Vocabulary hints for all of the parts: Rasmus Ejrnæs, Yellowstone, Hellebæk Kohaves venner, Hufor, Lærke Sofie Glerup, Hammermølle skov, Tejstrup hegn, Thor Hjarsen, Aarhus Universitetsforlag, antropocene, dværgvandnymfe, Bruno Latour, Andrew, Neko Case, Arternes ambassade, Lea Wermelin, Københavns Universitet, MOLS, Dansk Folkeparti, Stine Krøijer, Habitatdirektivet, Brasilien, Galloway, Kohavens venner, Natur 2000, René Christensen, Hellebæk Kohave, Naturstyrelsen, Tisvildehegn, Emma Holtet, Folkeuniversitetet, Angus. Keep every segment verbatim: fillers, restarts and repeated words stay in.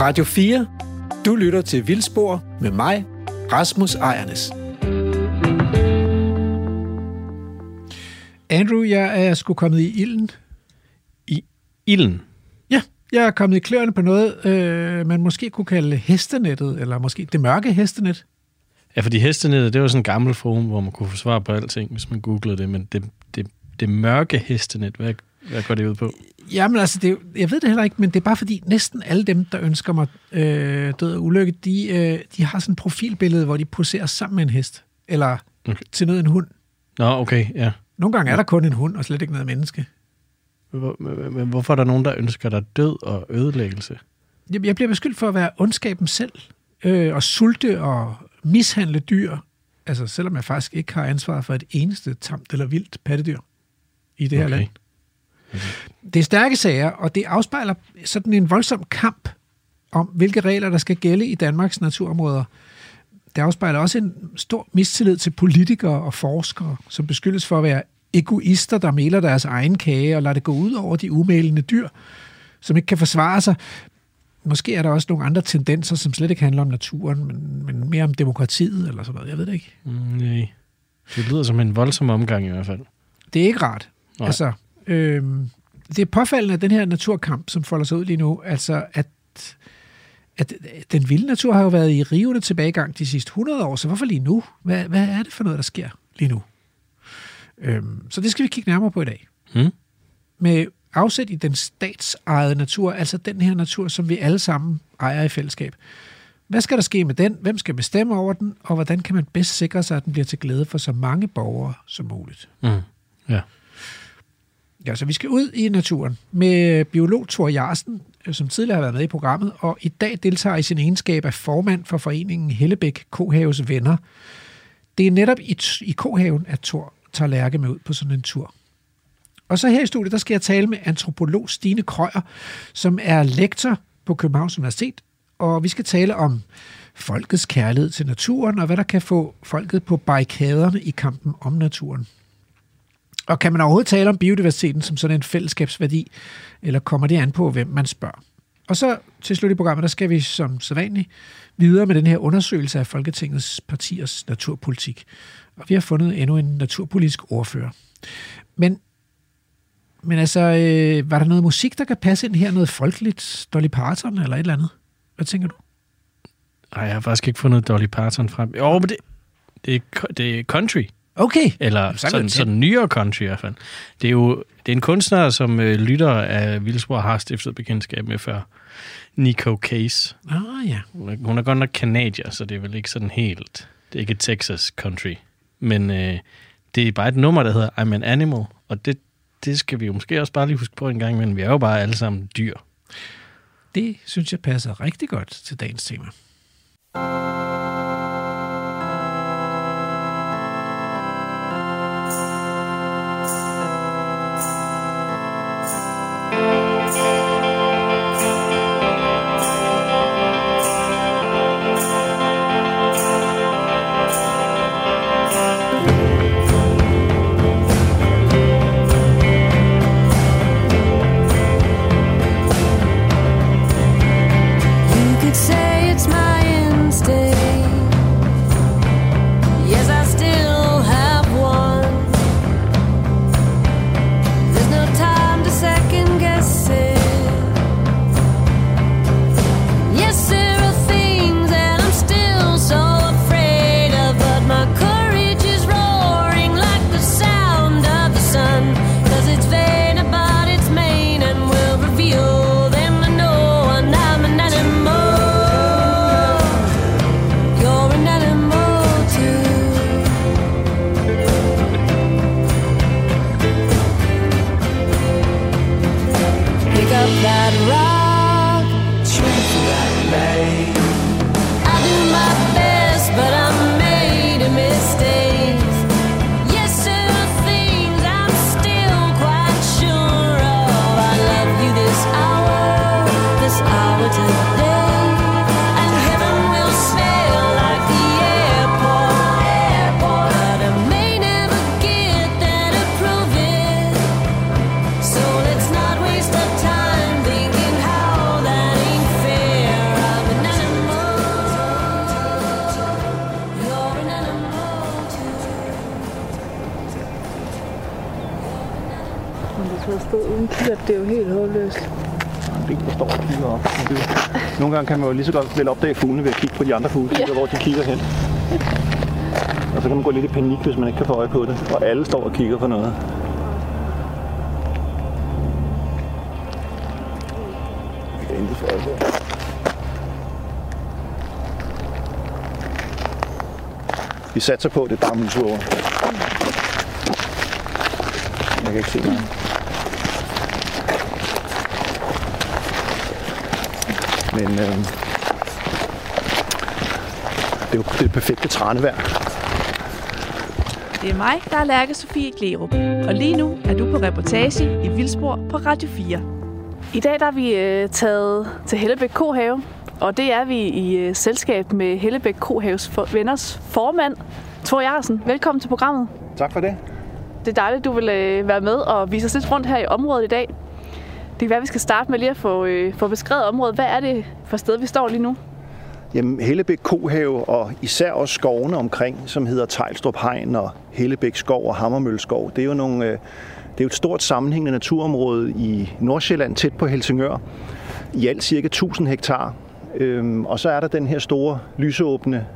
Radio fire. Du lytter til Vildspor med mig, Rasmus Ejrnæs. Andrew, jeg er sgu kommet i ilden. I ilden? Ja, jeg er kommet i kløerne på noget, øh, man måske kunne kalde hestenettet, eller måske det mørke hestenet. Ja, fordi hestenettet, det var sådan en gammel forum, hvor man kunne få svar på alting, hvis man googlede det, men det, det, det mørke hestenet, hvad, hvad går det ud på? Jamen altså, det, jeg ved det heller ikke, men det er bare fordi næsten alle dem, der ønsker mig øh, død og ulykke, de, øh, de har sådan et profilbillede, hvor de poserer sammen med en hest, eller okay. Til noget en hund. Nå, okay, ja. Nogle gange er der kun en hund, og slet ikke noget menneske. Men hvorfor er der nogen, der ønsker dig død og ødelæggelse? Jeg bliver beskyldt for at være ondskaben selv, øh, og sulte og mishandle dyr, altså selvom jeg faktisk ikke har ansvar for et eneste tamt eller vildt pattedyr i det her okay. land. Okay. Det er stærke sager, og det afspejler sådan en voldsom kamp om, hvilke regler, der skal gælde i Danmarks naturområder. Det afspejler også en stor mistillid til politikere og forskere, som beskyldes for at være egoister, der mæler deres egen kage og lader det gå ud over de umælende dyr, som ikke kan forsvare sig. Måske er der også nogle andre tendenser, som slet ikke handler om naturen, men, men mere om demokratiet eller sådan noget. Jeg ved det ikke. Nej. Det lyder som en voldsom omgang i hvert fald. Det er ikke rart. Nej. Altså, øh, det er påfaldende af den her naturkamp, som folder sig ud lige nu, altså at at den vilde natur har jo været i rivende tilbagegang de sidste hundrede år, så hvorfor lige nu? Hvad, hvad er det for noget, der sker lige nu? Øhm, så det skal vi kigge nærmere på i dag. Hmm. Med afsæt i den statsejede natur, altså den her natur, som vi alle sammen ejer i fællesskab. Hvad skal der ske med den? Hvem skal bestemme over den? Og hvordan kan man bedst sikre sig, at den bliver til glæde for så mange borgere som muligt? Hmm. Ja. Ja, så vi skal ud i naturen med biolog Thor Hjarsen, som tidligere har været med i programmet, og i dag deltager i sin egenskab af formand for foreningen Hellebæk Kohaves venner. Det er netop i, i Kohaven, at Thor tager Lærke med ud på sådan en tur. Og så her i studiet, der skal jeg tale med antropolog Stine Krøijer, som er lektor på Københavns Universitet, og vi skal tale om folkets kærlighed til naturen, og hvad der kan få folket på barrikaderne i kampen om naturen. Og kan man overhovedet tale om biodiversiteten som sådan en fællesskabsværdi, eller kommer det an på, hvem man spørger? Og så til slut i programmet, der skal vi som sædvanligt videre med den her undersøgelse af Folketingets partiers naturpolitik. Og vi har fundet endnu en naturpolitisk ordfører. Men, men altså, øh, var der noget musik, der kan passe ind her? Noget folkeligt? Dolly Parton eller et eller andet? Hvad tænker du? Nej, jeg har faktisk ikke fundet Dolly Parton frem. Jo, men det, det, er, det er country. Okay. Eller sådan, sådan nyere country i hvert fald. Det er jo det er en kunstner, som øh, lytter af Vildspor har stiftet bekendtskab med før. Neko Case. Ah ja. Hun er, hun er godt nok kanadier, så det er vel ikke sådan helt... Det er ikke Texas country. Men øh, det er bare et nummer, der hedder I'm an Animal. Og det, det skal vi jo måske også bare lige huske på en gang, men vi er jo bare alle sammen dyr. Det synes jeg passer rigtig godt til dagens tema. Not waste of time thinking how that ain't fair. at det er jo helt håbløst. Det er står og kigger op. Nogle gange kan man jo lige så godt vel opdage fuglene ved at kigge på de andre fugle, ja. Hvor de kigger hen. Og så kan man gå lidt i panik, hvis man ikke kan få øje på det. Og alle står og kigger på noget. Vi kan endelig få øje på. Vi satser på, det er bare mulighed. Jeg kan ikke se noget. Men øh, det er jo det perfekte tranevejr. Det er mig, der er Lærke Sofie Glerup. Og lige nu er du på reportage i Vildspor på Radio fire. I dag der er vi øh, taget til Hellebæk Kohave. Og det er vi i øh, selskab med Hellebæk Kohaves venners formand, Thor Hjarsen. Velkommen til programmet. Tak for det. Det er dejligt, du vil øh, være med og vise os lidt rundt her i området i dag. Det kan være, vi skal starte med lige at få, øh, få beskrevet området. Hvad er det for sted, vi står lige nu? Jamen, Hellebæk Kohave og især også skovene omkring, som hedder Tejstrup Hegn og Hellebæk Skov og Hammermølle skov. Det er jo nogle, øh, det er jo et stort sammenhængende naturområde i Nordsjælland, tæt på Helsingør. I alt cirka tusind hektar. Øhm, og så er der den her store lysåbne,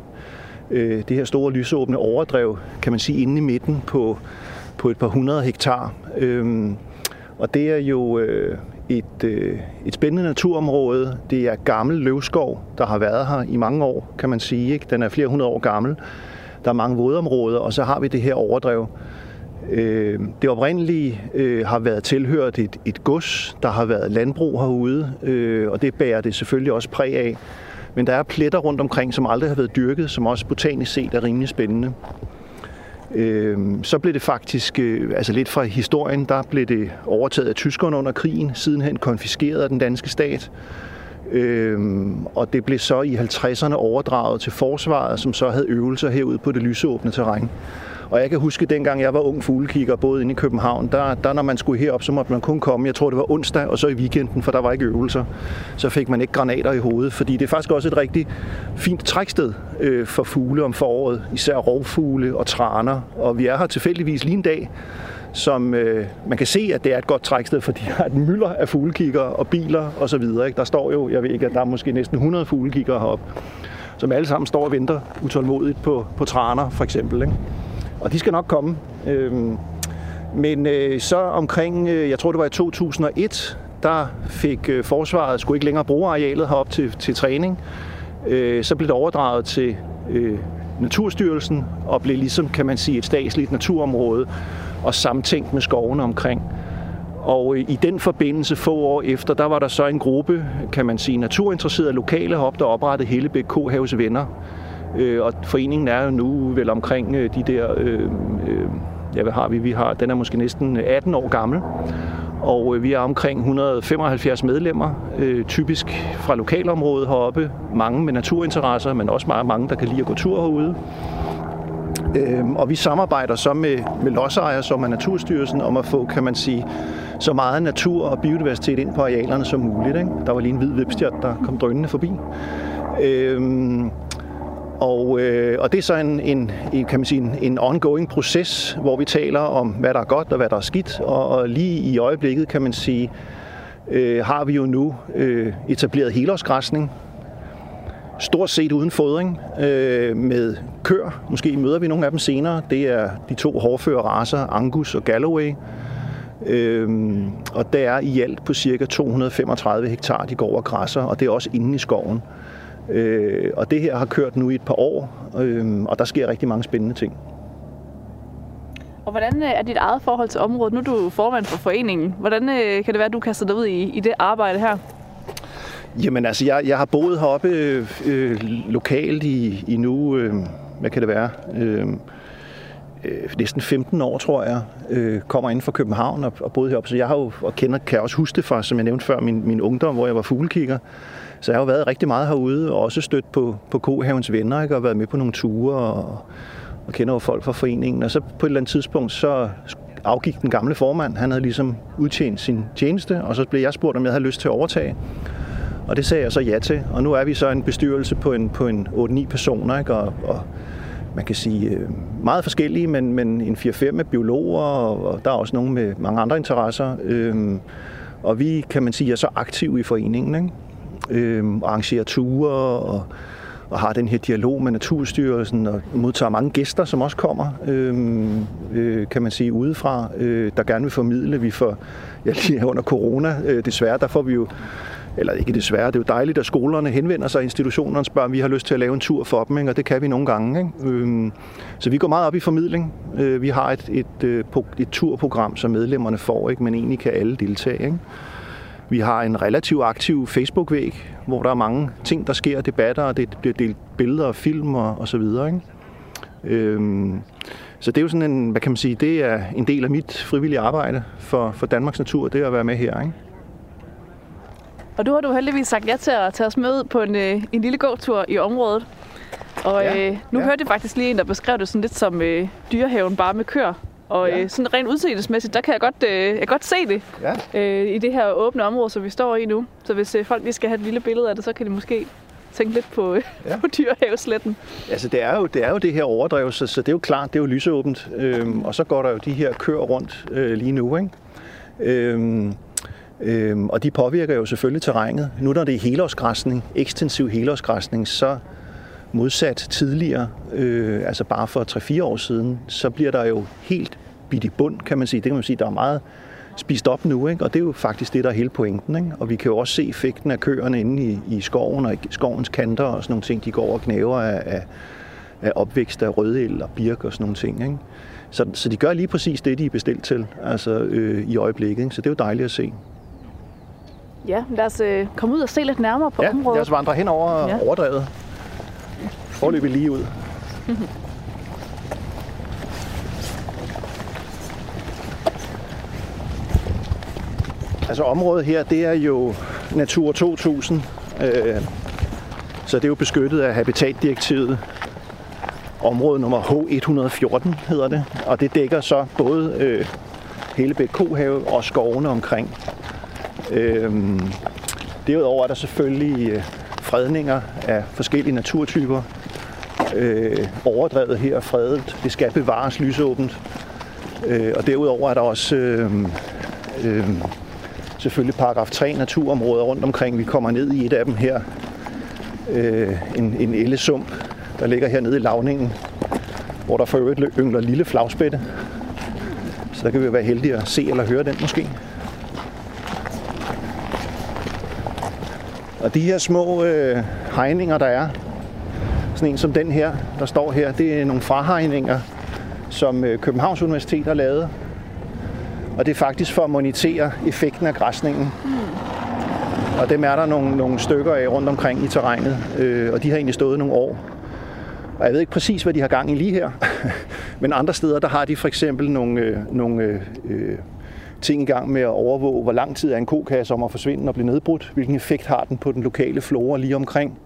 øh, det her store lysåbne overdrev, kan man sige, inde i midten på, på et par hundrede hektar. Øhm, og det er jo øh, et, øh, et spændende naturområde. Det er gammel løvskov, der har været her i mange år, kan man sige. Ikke? Den er flere hundrede år gammel. Der er mange vådområder, og så har vi det her overdrev. Øh, det oprindelige øh, har været tilhørt et, et gods, der har været landbrug herude, øh, og det bærer det selvfølgelig også præg af. Men der er pletter rundt omkring, som aldrig har været dyrket, som også botanisk set er rimelig spændende. Øh, så blev det faktisk, øh, altså lidt fra historien, der blev det overtaget af tyskerne under krigen, sidenhen konfiskeret af den danske stat. Øh, og det blev så i halvtredserne overdraget til forsvaret, som så havde øvelser herude på det lysåbne terræn. Og jeg kan huske, dengang jeg var ung fuglekigger, både inde i København, der, der når man skulle herop, så måtte man kun komme, jeg tror det var onsdag, og så i weekenden, for der var ikke øvelser. Så fik man ikke granater i hovedet, fordi det er faktisk også et rigtig fint træksted øh, for fugle om foråret, især rovfugle og traner. Og vi er her tilfældigvis lige en dag, som øh, man kan se, at det er et godt træksted, fordi der er et mylder af fuglekigger og biler osv. Der står jo, jeg ved ikke, at der er måske næsten hundrede fuglekigger heroppe, som alle sammen står og venter utålmodigt på, på traner for eksempel, ikke? Og de skal nok komme. Men så omkring, jeg tror det var i to tusind og et, der fik forsvaret skulle ikke længere bruge arealet herop til, til træning. Så blev det overdraget til Naturstyrelsen og blev ligesom, kan man sige, et statsligt naturområde og samtænkt med skovene omkring. Og i den forbindelse få år efter, der var der så en gruppe, kan man sige, naturinteresserede lokale herop, der oprettede Hellebæk Kohaves venner. Og foreningen er jo nu vel omkring de der, øh, øh, ja hvad har vi, vi har, den er måske næsten atten år gammel, og vi er omkring et hundrede og femoghalvfjerds medlemmer, øh, typisk fra lokalområdet heroppe, mange med naturinteresser, men også meget mange, der kan lide at gå tur herude. Øh, og vi samarbejder så med, med lodsejere, som er Naturstyrelsen, om at få, kan man sige, så meget natur og biodiversitet ind på arealerne som muligt, ikke? Der var lige en hvid vipstjert, der kom drønende forbi. Øh, Og, øh, og det er så en, en, en, kan man sige, en, en ongoing proces, hvor vi taler om, hvad der er godt og hvad der er skidt. Og, og lige i øjeblikket, kan man sige, øh, har vi jo nu øh, etableret helårsgræsning. Stort set uden fodring øh, med køer. Måske møder vi nogle af dem senere. Det er de to hårdføre racer, Angus og Galloway. Øh, og der er i alt på ca. to hundrede og femogtredive hektar, de går og græsser, og det er også inde i skoven. Øh, og det her har kørt nu i et par år, øh, og der sker rigtig mange spændende ting. Og hvordan er dit eget forhold til området? Nu er du formand for foreningen. Hvordan øh, kan det være, at du kaster dig ud i, i det arbejde her? Jamen altså, jeg, jeg har boet heroppe øh, lokalt i, i nu, øh, hvad kan det være, øh, øh, næsten femten år, tror jeg, øh, kommer inden for København og, og boede heroppe. Så jeg har jo, og kender, kan jeg også huske det fra, som jeg nævnte før, min, min ungdom, hvor jeg var fuglekigger. Så jeg har jo været rigtig meget herude, og også stødt på, på Kohavens venner, ikke? Og været med på nogle ture, og, og kender jo folk fra foreningen. Og så på et eller andet tidspunkt, så afgik den gamle formand, han havde ligesom udtjent sin tjeneste, og så blev jeg spurgt, om jeg havde lyst til at overtage. Og det sagde jeg så ja til, og nu er vi så en bestyrelse på en, på en otte ni personer, ikke? Og, og man kan sige meget forskellige, men, men en fire fem med biologer, og, og der er også nogle med mange andre interesser. Øhm, Og vi, kan man sige, er så aktive i foreningen, ikke? Øhm, arrangerer ture og, og har den her dialog med Naturstyrelsen og modtager mange gæster, som også kommer, øhm, øh, kan man sige, udefra, øh, der gerne vil formidle. Vi får, ja, lige under corona, øh, desværre, der får vi jo, eller ikke desværre, det er jo dejligt, at skolerne henvender sig, institutionerne spørger, om vi har lyst til at lave en tur for dem, ikke? Og det kan vi nogle gange, ikke? Øhm, så vi går meget op i formidling. Øh, vi har et, et, et, et turprogram, som medlemmerne får, ikke? Men egentlig kan alle deltage, ikke? Vi har en relativt aktiv Facebook-væg, hvor der er mange ting, der sker, debatter, og det bliver delt billeder og film og, og så videre, ikke? Øhm, så det er jo sådan en, hvad kan man sige, det er en del af mit frivillige arbejde for, for Danmarks Natur, det er at være med her, ikke? Og du har du heldigvis sagt ja til at tage os med på en, en lille gåtur i området. Og ja, øh, nu ja. hørte jeg faktisk lige en, der beskrev det sådan lidt som øh, dyrehaven bare med køer. Og ja. øh, sådan rent udseendemæssigt, der kan jeg godt, øh, jeg kan godt se det ja. øh, i det her åbne område, som vi står i nu. Så hvis øh, folk lige skal have et lille billede af det, så kan de måske tænke lidt på, øh, ja. på dyrehavesletten. Altså det er jo det, er jo det her overdrev, så, så det er jo klart, det er jo lysåbent. Øhm, og så går der jo de her køer rundt øh, lige nu, ikke? Øhm, Øhm, og de påvirker jo selvfølgelig terrænet. Nu når det er helårsgræsning, ekstensiv helårsgræsning, så modsat tidligere, øh, altså bare for tre fire år siden, så bliver der jo helt bidt i bund, kan man sige. Det kan man sige, der er meget spist op nu, ikke? Og det er jo faktisk det, der er hele pointen, ikke? Og vi kan jo også se effekten af køerne inde i, i skoven og i skovens kanter og sådan nogle ting. De går og knæver af, af, af opvækst af rødel og birk og sådan nogle ting, ikke? Så, så de gør lige præcis det, de er bestilt til, altså øh, i øjeblikket, ikke? Så det er jo dejligt at se. Ja, lad os øh, komme ud og se lidt nærmere på ja, området. Ja, lad os vandre hen over ja. overdrevet. Forløb vi lige ud. Mm-hmm. Altså området her, det er jo Natur to tusind. Øh, så det er jo beskyttet af Habitatdirektivet. Område nummer H et hundrede og fjorten hedder det. Og det dækker så både øh, Hellebæk Kohaves og skovene omkring. Øhm, derudover er der selvfølgelig øh, fredninger af forskellige naturtyper. Øh, overdrevet her er fredet. Det skal bevares lysåbent. Øh, og derudover er der også øh, øh, selvfølgelig paragraf tre naturområder rundt omkring. Vi kommer ned i et af dem her. Øh, en, en ellesump, der ligger hernede i lavningen, hvor der for øvrigt yngler lille flagspætte. Så der kan vi jo være heldige at se eller høre den måske. Og de her små øh, hegninger, der er, sådan en som den her, der står her, det er nogle frahegninger, som øh, Københavns Universitet har lavet. Og det er faktisk for at monitere effekten af græsningen. Mm. Og dem er der nogle, nogle stykker af rundt omkring i terrænet, øh, og de har egentlig stået nogle år. Og jeg ved ikke præcis, hvad de har gang i lige her, men andre steder, der har de for eksempel nogle... Øh, nogle øh, ting i gang med at overvåge, hvor lang tid er en kokasse om at forsvinde og blive nedbrudt, hvilken effekt har den på den lokale flora lige omkring.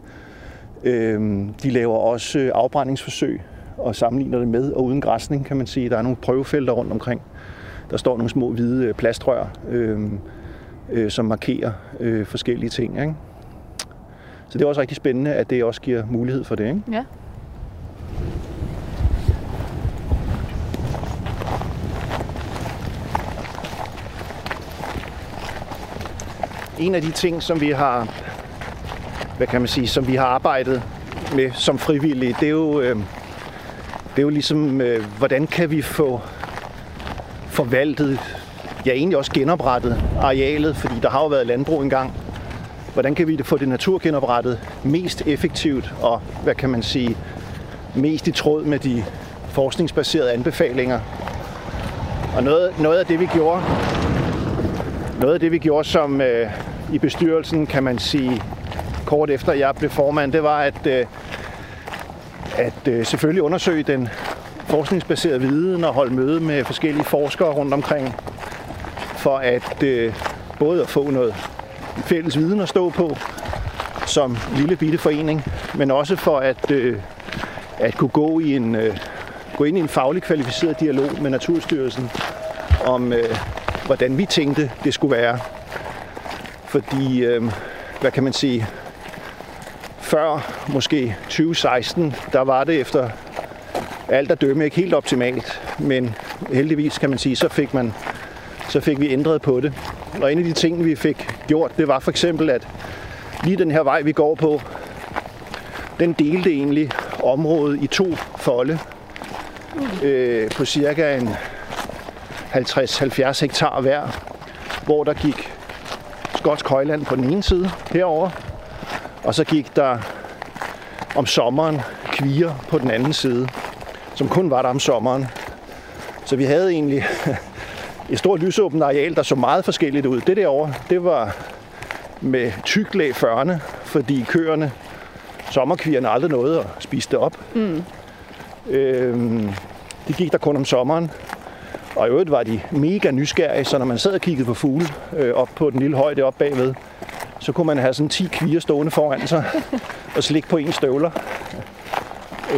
Øhm, de laver også afbrændingsforsøg og sammenligner det med og uden græsning, kan man sige. Der er nogle prøvefelter rundt omkring. Der står nogle små hvide plastrør, øhm, øh, som markerer øh, forskellige ting, ikke? Så det er også rigtig spændende, at det også giver mulighed for det, ikke? Ja. En af de ting, som vi har, hvad kan man sige, som vi har arbejdet med som frivillige, det er jo, øh, det er jo ligesom, øh, hvordan kan vi få forvaltet, ja egentlig også genoprettet arealet, fordi der har jo været landbrug engang. Hvordan kan vi få det naturgenoprettet mest effektivt og, hvad kan man sige, mest i tråd med de forskningsbaserede anbefalinger? Og noget, noget af det, vi gjorde, Noget af det, vi gjorde som øh, i bestyrelsen, kan man sige, kort efter jeg blev formand, det var at, øh, at øh, selvfølgelig undersøge den forskningsbaserede viden og holde møde med forskellige forskere rundt omkring, for at øh, både at få noget fælles viden at stå på som lille bitte forening, men også for at, øh, at kunne gå, i en, øh, gå ind i en faglig kvalificeret dialog med Naturstyrelsen om... Øh, hvordan vi tænkte, det skulle være. Fordi, øh, hvad kan man sige, før måske tyve seksten, der var det efter alt at dømme ikke helt optimalt, men heldigvis kan man sige, så fik, man, så fik vi ændret på det. Og en af de ting, vi fik gjort, det var for eksempel, at lige den her vej, vi går på, den delte egentlig området i to folde øh, på cirka en halvtreds til halvfjerds hektar hver, hvor der gik skotsk højland på den ene side herover, og så gik der om sommeren kvier på den anden side, som kun var der om sommeren. Så vi havde egentlig et stort lysåbent areal, der så meget forskelligt ud. Det derovre, det var med tyklæg førne, fordi køerne, sommerkvierne, aldrig nåede at spise det op. Mm. Øhm, de gik der kun om sommeren. Og i øvrigt var de mega nysgerrige, så når man sad og kiggede på fugle øh, op på den lille højde op bagved, så kunne man have sådan ti kvier stående foran sig og slikke på ens støvler.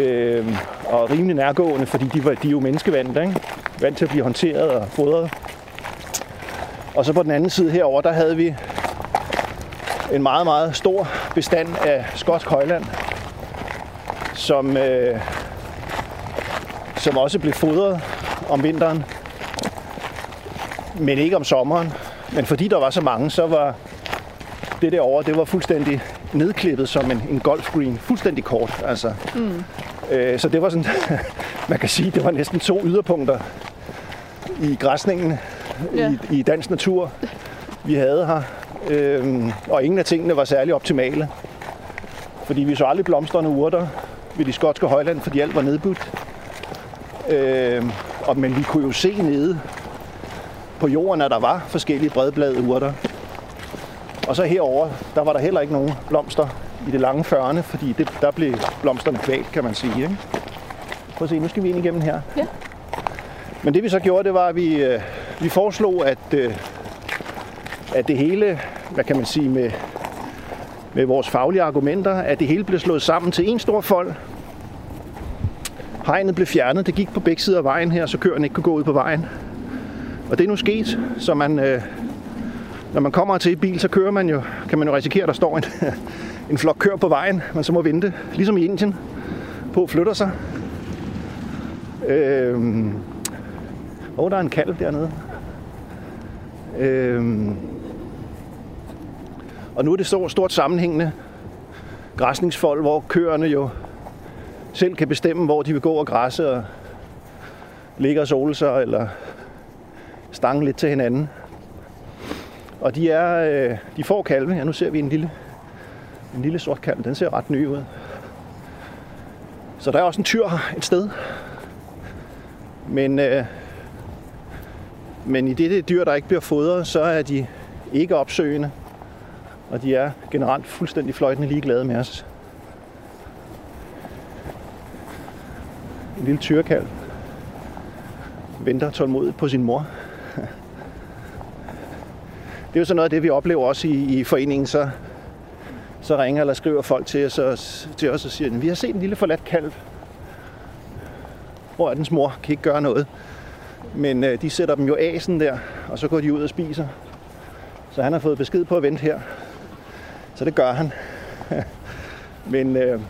Øh, og rimelig nærgående, fordi de, var, de er jo menneskevandte, ikke? Vant til at blive håndteret og fodret. Og så på den anden side herover, der havde vi en meget, meget stor bestand af skotsk højland, som, øh, som også blev fodret om vinteren, men ikke om sommeren. Men fordi der var så mange, så var det derovre, det var fuldstændig nedklippet som en, en golfgreen, fuldstændig kort. Altså. Mm. Øh, så det var sådan, man kan sige, det var næsten to yderpunkter i græsningen, yeah. i, i dansk natur, vi havde her. Øhm, og ingen af tingene var særlig optimale, fordi vi så aldrig blomstrende urter ved de skotske højland, fordi alt var nedbudt. Øhm, og, men vi kunne jo se nede på jorden, at der var forskellige bredbladede urter. Og så herover, der var der heller ikke nogen blomster i det lange førne, fordi det, der blev blomsterne kvalt, kan man sige. Ikke? Prøv at se, nu skal vi ind igennem her. Ja. Men det vi så gjorde, det var, at vi, øh, vi foreslog, at... Øh, at det hele, hvad kan man sige, med, med vores faglige argumenter, at det hele blev slået sammen til en stor fold. Hegnet blev fjernet, det gik på begge sider af vejen her, så køerne ikke kunne gå ud på vejen. Og det er nu sket, så man, øh, når man kommer til et bil, så kører man jo, kan man jo risikere, at der står en, en flok køer på vejen, man så må vente, ligesom i Indien, på at flytte sig. Øhm. Oh, der er en kalv dernede. Øhm. Og nu er det så stort sammenhængende græsningsfold, hvor køerne jo selv kan bestemme, hvor de vil gå og græsse og ligge og sole sig eller stange lidt til hinanden. Og de er, øh, de får kalve. Ja, nu ser vi en lille, en lille sort kalv. Den ser ret ny ud. Så der er også en tyr et sted. Men, øh, men i dette dyr, der ikke bliver fodret, så er de ikke opsøgende. Og de er generelt fuldstændig fløjtende ligeglade med os. En lille tyrekalv venter tålmodigt på sin mor. Det er jo sådan noget af det, vi oplever også i, i foreningen. Så, så ringer eller skriver folk til os, og, til os og siger, vi har set en lille forladt kalv. Hvor er dens mor? Kan ikke gøre noget. Men øh, de sætter dem jo af sådan der, og så går de ud og spiser. Så han har fået besked på at vente her. Så det gør han. Men øh,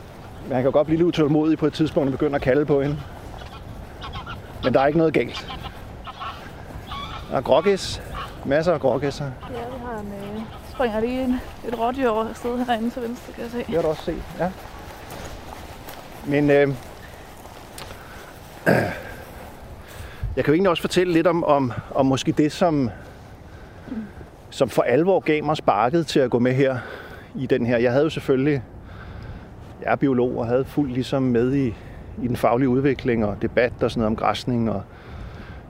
han kan godt blive lidt utålmodig på et tidspunkt, og begynder at kalde på hende. Men der er ikke noget galt. Der er grågæs. Masser af grågæsser. Ja, vi har en... Øh, springer lige en, et rådyr over sted herinde til venstre, kan jeg se. Det har du også set, ja. Men... Øh, øh, jeg kan jo egentlig også fortælle lidt om, om, om måske det, som, som for alvor gav mig sparket til at gå med her i den her. Jeg havde jo selvfølgelig, jeg er biolog og havde fuldt ligesom med i, i den faglige udvikling og debat og sådan noget om græsning og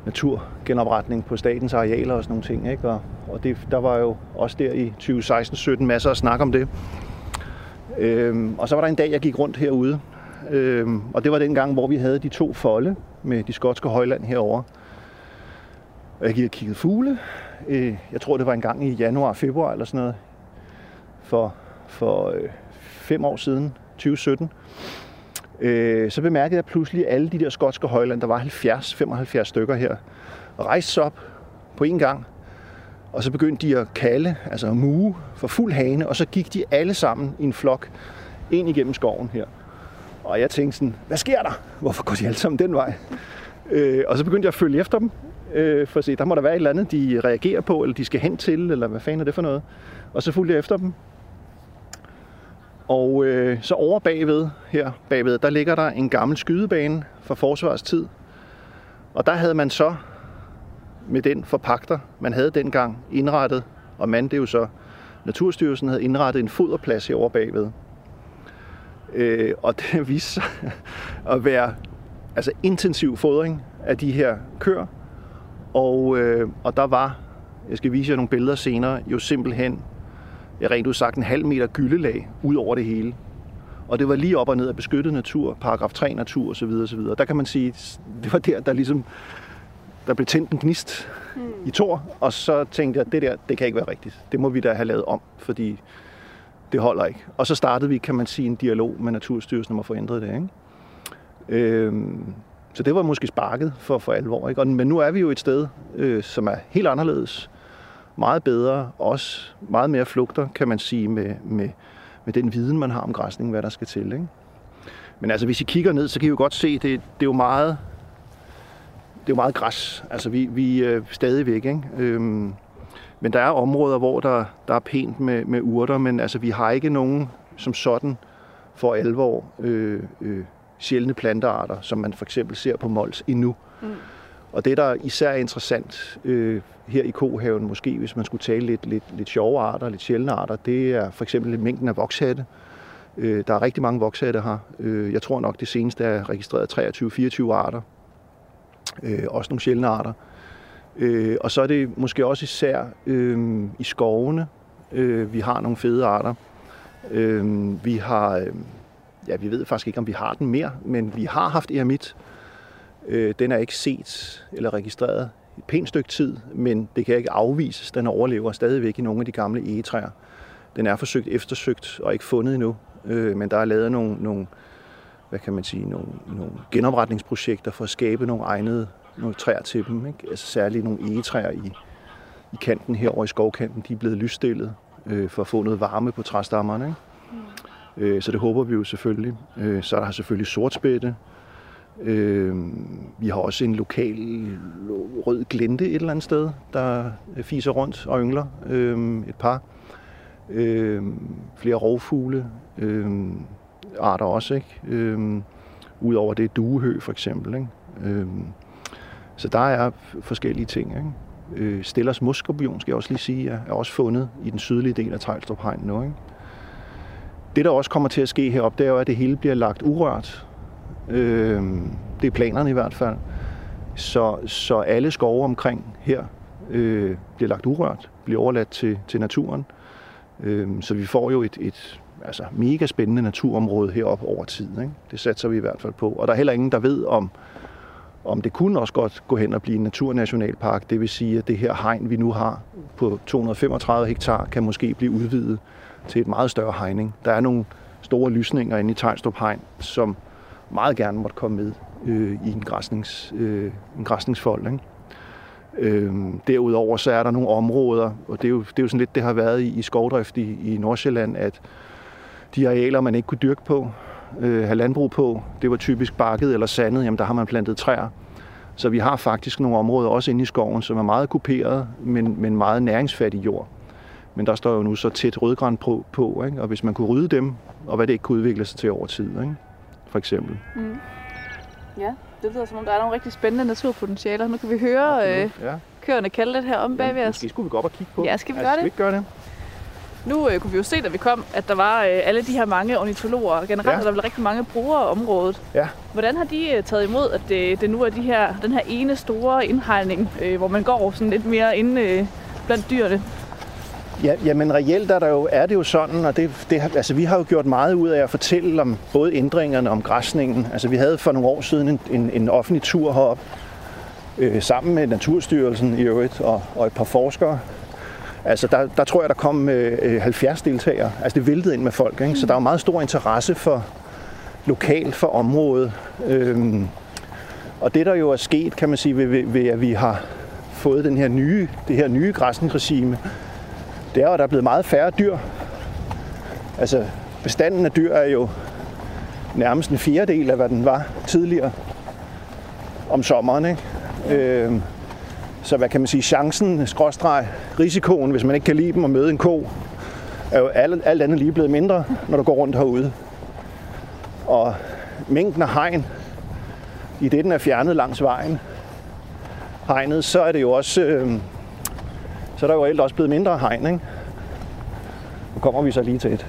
naturgenopretning på statens arealer og sådan nogle ting. Ikke? Og, og det, der var jo også der i tyve seksten sytten masser at snakke om det. Øhm, og så var der en dag, jeg gik rundt herude. Øhm, og det var den gang, hvor vi havde de to folde med de skotske højland herover. Og jeg gik og kiggede fugle. Øh, jeg tror, det var en gang i januar, februar eller sådan noget. For, for øh, fem år siden, tyve sytten. Øh, så bemærkede jeg pludselig alle de der skotske højland. Der var halvfjerds til femoghalvfjerds stykker her. Og rejste op på en gang. Og så begyndte de at kalde, altså at muge for fuld hane. Og så gik de alle sammen i en flok ind igennem skoven her. Og jeg tænkte sådan, hvad sker der? Hvorfor går de alle sammen den vej? Øh, og så begyndte jeg at følge efter dem, øh, for at se, der må der være et eller andet, de reagerer på, eller de skal hen til, eller hvad fanden er det for noget. Og så fulgte jeg efter dem. Og øh, så over bagved, her bagved, der ligger der en gammel skydebane fra forsvarstid. Og der havde man så, med den forpagter, man havde dengang indrettet, og man, det er jo så Naturstyrelsen, havde indrettet en foderplads herovre bagved. Øh, og det viste sig at være altså intensiv fodring af de her køer. Og, øh, og der var, jeg skal vise jer nogle billeder senere, jo simpelthen rent udsagt en halv meter gyldelag ud over det hele. Og det var lige op og ned af beskyttet natur, paragraf tre natur osv. osv. Der kan man sige, det var der, der ligesom der blev tændt en gnist mm. i Thor, og så tænkte jeg, det der, det kan ikke være rigtigt. Det må vi da have lavet om, fordi det holder ikke. Og så startede vi, kan man sige, en dialog med Naturstyrelsen om at få ændret det, ikke? Øhm, så det var måske sparket for, for alvor, ikke? Og, men nu er vi jo et sted, øh, som er helt anderledes, meget bedre, også meget mere flugter, kan man sige, med, med, med den viden, man har om græsning, hvad der skal til, ikke? Men altså, hvis I kigger ned, så kan I jo godt se, det, det er jo meget... Det er jo meget græs, altså vi, vi er stadigvæk, ikke? Øhm, men der er områder, hvor der, der er pænt med, med urter, men altså vi har ikke nogen som sådan for alvor øh, øh, sjældne plantearter, som man for eksempel ser på MOLS endnu. Mm. Og det, der især er interessant øh, her i Kohaven, måske hvis man skulle tale lidt, lidt, lidt sjove arter, lidt sjældne arter, det er for eksempel mængden af vokshatte. Øh, der er rigtig mange vokshatte her. Øh, jeg tror nok, det seneste er registreret treogtyve til fireogtyve arter. Øh, også nogle sjældne arter. Øh, og så er det måske også især øh, i skovene, øh, vi har nogle fede arter. Øh, vi har, øh, ja vi ved faktisk ikke, om vi har den mere, men vi har haft eremit. Øh, den er ikke set eller registreret et pænt stykke tid, men det kan ikke afvises. Den overlever stadigvæk i nogle af de gamle egetræer. Den er forsøgt eftersøgt og ikke fundet endnu, øh, men der er lavet nogle... nogle hvad kan man sige, nogle, nogle genopretningsprojekter for at skabe nogle egnede nogle træer til dem, ikke? Altså særligt nogle egetræer i, i kanten herover i skovkanten, de er blevet lysstillet øh, for at få noget varme på træstammerne, ikke? Mm. Øh, så det håber vi jo selvfølgelig. Øh, så er der selvfølgelig sortspætte. Øh, vi har også en lokal rød glente et eller andet sted, der fiser rundt og yngler øh, et par. Øh, flere rovfugle. Øh, arter også, ikke? Øhm, Udover det duehøg, for eksempel, ikke? Øhm, så der er forskellige ting, ikke? Øh, Stillers moskorpion, skal jeg også lige sige, er, er også fundet i den sydlige del af Tejstrup hegn nu, ikke? Det, der også kommer til at ske heroppe, det er jo, at det hele bliver lagt urørt. Øhm, det er planerne i hvert fald. Så, så alle skove omkring her øh, bliver lagt urørt, bliver overladt til, til naturen. Øhm, så vi får jo et... et altså mega spændende naturområde heroppe over tid, ikke? Det satser vi i hvert fald på. Og der er heller ingen, der ved, om, om det kunne også godt gå hen og blive en naturnationalpark. Det vil sige, at det her hegn, vi nu har på to hundrede og femogtredive hektar, kan måske blive udvidet til et meget større hegning. Der er nogle store lysninger inde i Tejstrup hegn, som meget gerne måtte komme med øh, i en, græsnings, øh, en græsningsfold, ikke? Øhm, derudover så er der nogle områder, og det er jo, det er jo sådan lidt, det har været i, i skovdrift i, i Nordsjælland, at de arealer, man ikke kunne dyrke på, øh, have landbrug på, det var typisk bakket eller sandet, jamen der har man plantet træer. Så vi har faktisk nogle områder også inde i skoven, som er meget kuperet, men, men meget næringsfattig jord. Men der står jo nu så tæt rødgran på, på, ikke? Og hvis man kunne rydde dem, og hvad det ikke kunne udvikle sig til over tid, ikke? For eksempel. Mm. Ja, det lyder som om, der er nogle rigtig spændende naturpotentialer. Nu kan vi høre ja, øh, ja. køerne kalde lidt her om bagved os. Ja, måske skulle vi gå op og kigge på. Ja, skal vi gøre altså, det? Skal vi ikke gøre det? Nu øh, kunne vi jo se, da vi kom, at der var øh, alle de her mange ornitologer, og generelt ja. der var rigtig mange brugere af området. Ja. Hvordan har de øh, taget imod, at det, det nu er de her, den her ene store indhegning, øh, hvor man går sådan lidt mere inde øh, blandt dyrene? Ja, ja, men reelt er, der jo, er det jo sådan, og det, det, altså, vi har jo gjort meget ud af at fortælle om både ændringerne og om græsningen. Altså, vi havde for nogle år siden en, en, en offentlig tur heroppe, øh, sammen med Naturstyrelsen i øvrigt og, og et par forskere. Altså, der, der tror jeg, der kom øh, halvfjerds deltagere. Altså, det væltede ind med folk, ikke? Så der er jo meget stor interesse for lokalt, for området. Øhm, og det, der jo er sket, kan man sige, ved, ved, ved at vi har fået den her nye, det her nye græsningsregime, det er jo, at der er blevet meget færre dyr. Altså, bestanden af dyr er jo nærmest en fjerdedel af, hvad den var tidligere om sommeren, ikke? Øhm, Så hvad kan man sige, chancen, skråstreg, risikoen, hvis man ikke kan lide dem og møde en ko, er jo alt, alt andet lige blevet mindre, når du går rundt herude. Og mængden af hegn, i det den er fjernet langs vejen, hegnet, så er det jo også, øh, så er der jo reelt også blevet mindre hegn, ikke? Nu kommer vi så lige til et.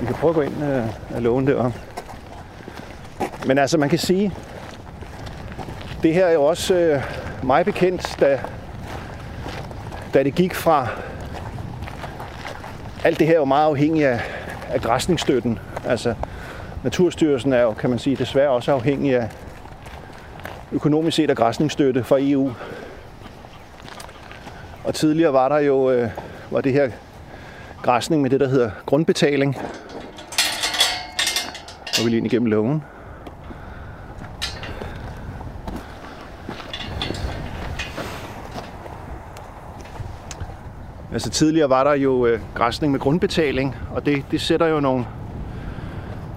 Vi kan prøve at gå ind øh, af lågen deroppe. Men altså, man kan sige, det her er jo også øh, meget bekendt, da, da det gik fra, alt det her er jo meget afhængigt af, af græsningsstøtten. Altså, Naturstyrelsen er jo, kan man sige, desværre også afhængig af økonomisk set af græsningsstøtte fra E U. Og tidligere var der jo, øh, var det her græsning med det, der hedder grundbetaling. Og vi lige ind igennem lågen. Altså tidligere var der jo øh, græsning med grundbetaling, og det, det sætter jo nogle,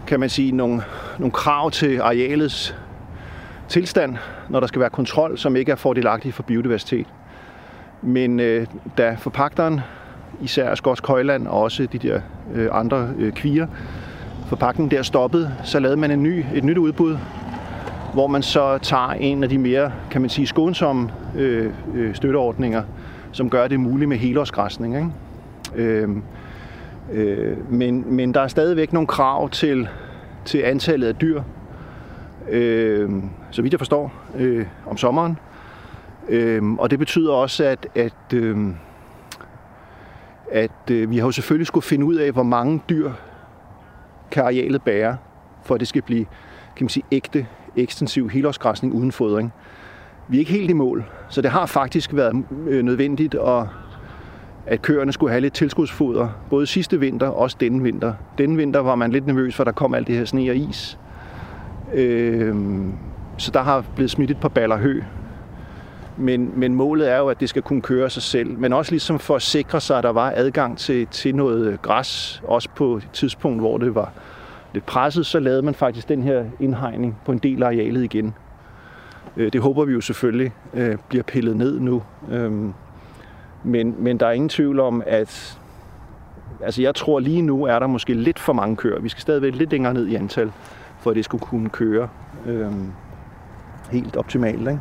kan man sige, nogle, nogle krav til arealets tilstand, når der skal være kontrol, som ikke er fordelagtig for biodiversitet. Men øh, da forpagteren, især skotsk højland og også de der øh, andre øh, kvier, forpagtningen der stoppede, så lavede man en ny, et nyt udbud, hvor man så tager en af de mere, kan man sige, skånsomme øh, øh, støtteordninger, som gør det muligt med helårsgræsning, ikke? Øhm, øh, men, men der er stadigvæk nogle krav til, til antallet af dyr, øh, så vidt jeg forstår, øh, om sommeren. Øh, og det betyder også, at, at, øh, at øh, vi har jo selvfølgelig skulle finde ud af, hvor mange dyr kan arealet bære, for at det skal blive, kan man sige, ægte, ekstensiv helårsgræsning uden fodring. Vi er ikke helt i mål, så det har faktisk været nødvendigt, at, at køerne skulle have lidt tilskudsfoder, både sidste vinter og også denne vinter. Denne vinter var man lidt nervøs for, at der kom alt det her sne og is. Øhm, så der har blevet smidt et par baller hø. Men, men målet er jo, at det skal kunne køre sig selv, men også ligesom for at sikre sig, at der var adgang til, til noget græs, også på et tidspunkt, hvor det var lidt presset, så lavede man faktisk den her indhegning på en del af arealet igen. Det håber vi jo selvfølgelig øh, bliver pillet ned nu, øhm, men, men der er ingen tvivl om, at altså jeg tror lige nu er der måske lidt for mange køer. Vi skal stadigvæk lidt længere ned i antal, for at det skulle kunne køre øhm, helt optimalt, ikke?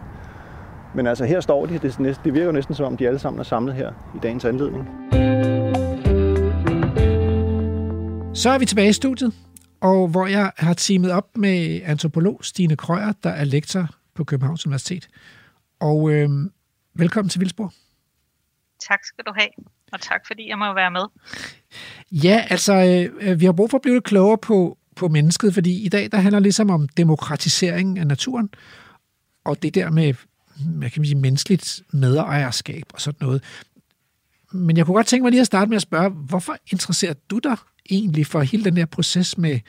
Men altså her står de, det, næsten, det virker jo næsten som om de alle sammen er samlet her i dagens anledning. Så er vi tilbage i studiet, og hvor jeg har teamet op med antropolog Stine Krøijer, der er lektor på Københavns Universitet. Og øh, velkommen til Vildsborg. Tak skal du have, og tak fordi jeg må være med. Ja, altså øh, vi har brug for at blive lidt klogere på, på mennesket, fordi i dag der handler ligesom om demokratisering af naturen, og det der med, hvad kan man sige, menneskeligt medejerskab og sådan noget. Men jeg kunne godt tænke mig lige at starte med at spørge, hvorfor interesserer du dig egentlig for hele den der proces med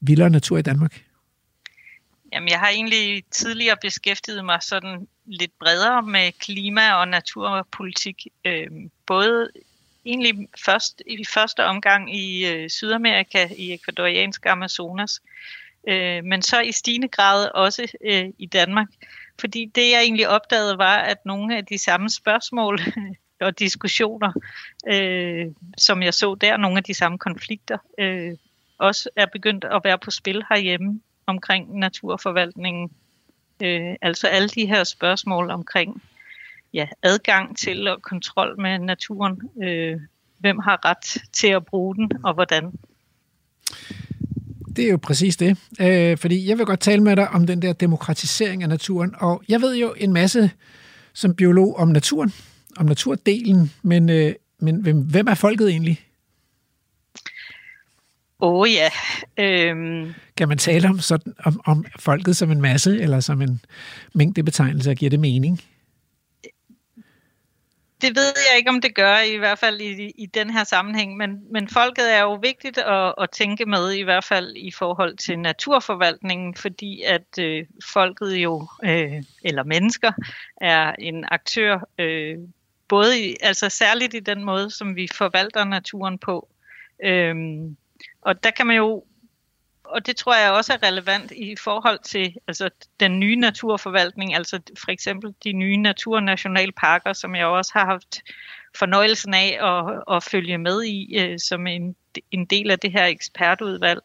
vildere natur i Danmark? Jamen, jeg har egentlig tidligere beskæftiget mig sådan lidt bredere med klima- og naturpolitik. Øh, både egentlig først i første omgang i øh, Sydamerika, i ekvadoriansk Amazonas, øh, men så i stigende grad også øh, i Danmark. Fordi det, jeg egentlig opdagede, var, at nogle af de samme spørgsmål og diskussioner, øh, som jeg så der, nogle af de samme konflikter, øh, også er begyndt at være på spil herhjemme omkring naturforvaltningen. Øh, altså alle de her spørgsmål omkring ja, adgang til og kontrol med naturen. Øh, hvem har ret til at bruge den, og hvordan? Det er jo præcis det. Øh, fordi jeg vil godt tale med dig om den der demokratisering af naturen. Og jeg ved jo en masse som biolog om naturen, om naturdelen, men, øh, men hvem, hvem er folket egentlig? Åh oh, ja. Øhm. Kan man tale om, sådan, om, om folket som en masse, eller som en mængdebetegnelse, og giver det mening? Det ved jeg ikke, om det gør, i hvert fald i, i den her sammenhæng, men, men folket er jo vigtigt at, at tænke med, i hvert fald i forhold til naturforvaltningen, fordi at øh, folket jo, øh, eller mennesker, er en aktør, øh, både i, altså særligt i den måde, som vi forvalter naturen på. Øh, Og der kan man jo Og det tror jeg også er relevant i forhold til altså, den nye naturforvaltning, altså for eksempel de nye naturnationalparker, som jeg også har haft fornøjelsen af at, at følge med i øh, som en, en del af det her ekspertudvalg.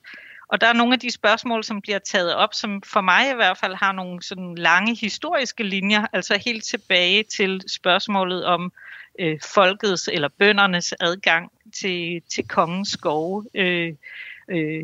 Og der er nogle af de spørgsmål, som bliver taget op, som for mig i hvert fald har nogle sådan lange historiske linjer, altså helt tilbage til spørgsmålet om øh, folkets eller bøndernes adgang til, til kongens skove. Øh, øh,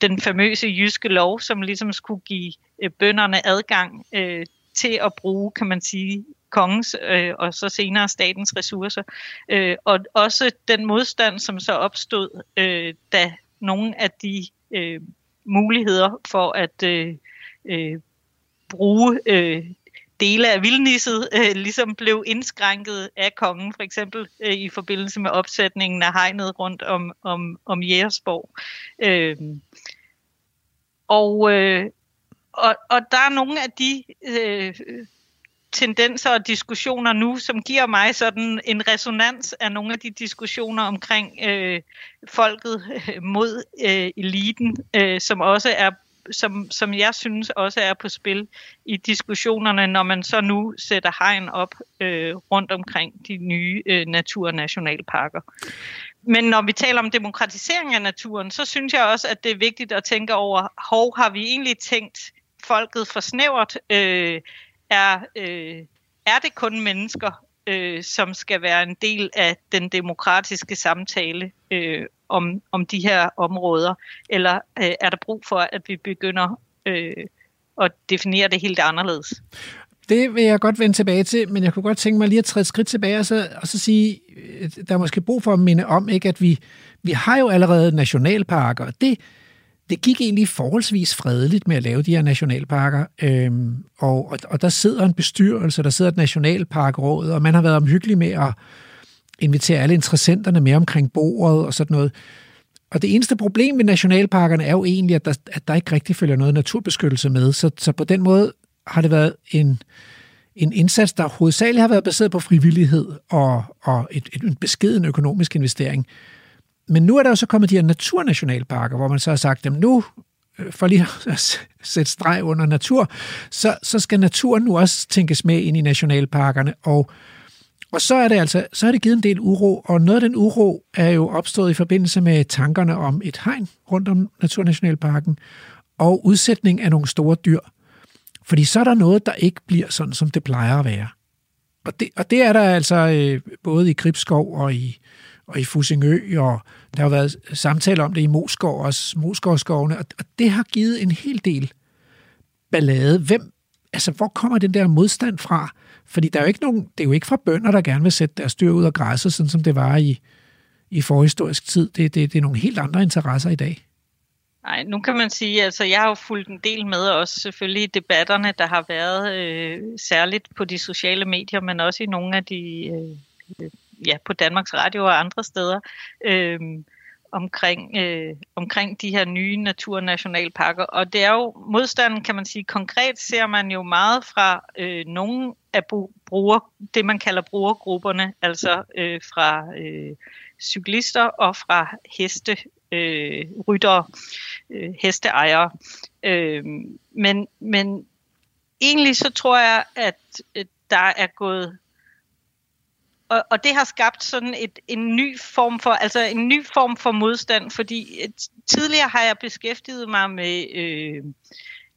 den famøse jyske lov, som ligesom skulle give øh, bønderne adgang øh, til at bruge, kan man sige, kongens øh, og så senere statens ressourcer. Øh, og også den modstand, som så opstod, øh, da nogle af de Øh, muligheder for at øh, øh, bruge øh, dele af vildnisset, øh, ligesom blev indskrænket af kongen, for eksempel øh, i forbindelse med opsætningen af hegnet rundt om, om, om Jægersborg. Øh, og, øh, og, og der er nogle af de øh, tendenser og diskussioner nu, som giver mig sådan en resonans af nogle af de diskussioner omkring øh, folket mod øh, eliten, øh, som også er, som, som jeg synes også er på spil i diskussionerne, når man så nu sætter hegn op øh, rundt omkring de nye øh, naturnationalparker. Men når vi taler om demokratisering af naturen, så synes jeg også, at det er vigtigt at tænke over, hov, har vi egentlig tænkt folket for snævert? Øh, Er, øh, er det kun mennesker, øh, som skal være en del af den demokratiske samtale øh, om, om de her områder? Eller øh, er der brug for, at vi begynder øh, at definere det helt anderledes? Det vil jeg godt vende tilbage til, men jeg kunne godt tænke mig lige at træde et skridt tilbage og så, og så sige, der er måske brug for at minde om, ikke, at vi, vi har jo allerede nationalparker, og det Det gik egentlig forholdsvis fredeligt med at lave de her nationalparker, øhm, og, og der sidder en bestyrelse, der sidder et nationalparkråd, og man har været omhyggelig med at invitere alle interessenterne med omkring bordet og sådan noget. Og det eneste problem med nationalparkerne er jo egentlig, at der, at der ikke rigtig følger noget naturbeskyttelse med, så, så på den måde har det været en, en indsats, der hovedsageligt har været baseret på frivillighed og, og et, et, en beskeden økonomisk investering. Men nu er der jo så kommet de her naturnationalparker, hvor man så har sagt, at nu, for lige at sætte streg under natur, så, så skal naturen nu også tænkes med ind i nationalparkerne. Og, og så er det altså, så har det givet en del uro, og noget af den uro er jo opstået i forbindelse med tankerne om et hegn rundt om naturnationalparken, og udsætning af nogle store dyr. Fordi så er der noget, der ikke bliver sådan, som det plejer at være. Og det, og det er der altså øh, både i Gribskov og i og i Fussingø, og der har været samtaler om det i Moskov også, Moskovskovene, og det har givet en hel del ballade. Hvem, altså hvor kommer den der modstand fra? Fordi der er jo ikke nogen, det er jo ikke fra bønder, der gerne vil sætte deres dyr ud af græsset, sådan som det var i, i forhistorisk tid. Det, det, det er nogle helt andre interesser i dag. Nej, nu kan man sige, altså jeg har jo fulgt en del med også selvfølgelig i debatterne, der har været øh, særligt på de sociale medier, men også i nogle af de øh, ja, på Danmarks Radio og andre steder, øh, omkring, øh, omkring de her nye naturnationalparker. Og det er jo modstanden, kan man sige, konkret ser man jo meget fra øh, nogle af bruger, det man kalder brugergrupperne, altså øh, fra øh, cyklister og fra heste, øh, ryttere, øh, hesteejere. Øh, men, men egentlig så tror jeg, at øh, der er gået Og, og det har skabt sådan et, en ny form for, altså en ny form for modstand, fordi et, tidligere har jeg beskæftiget mig med, øh,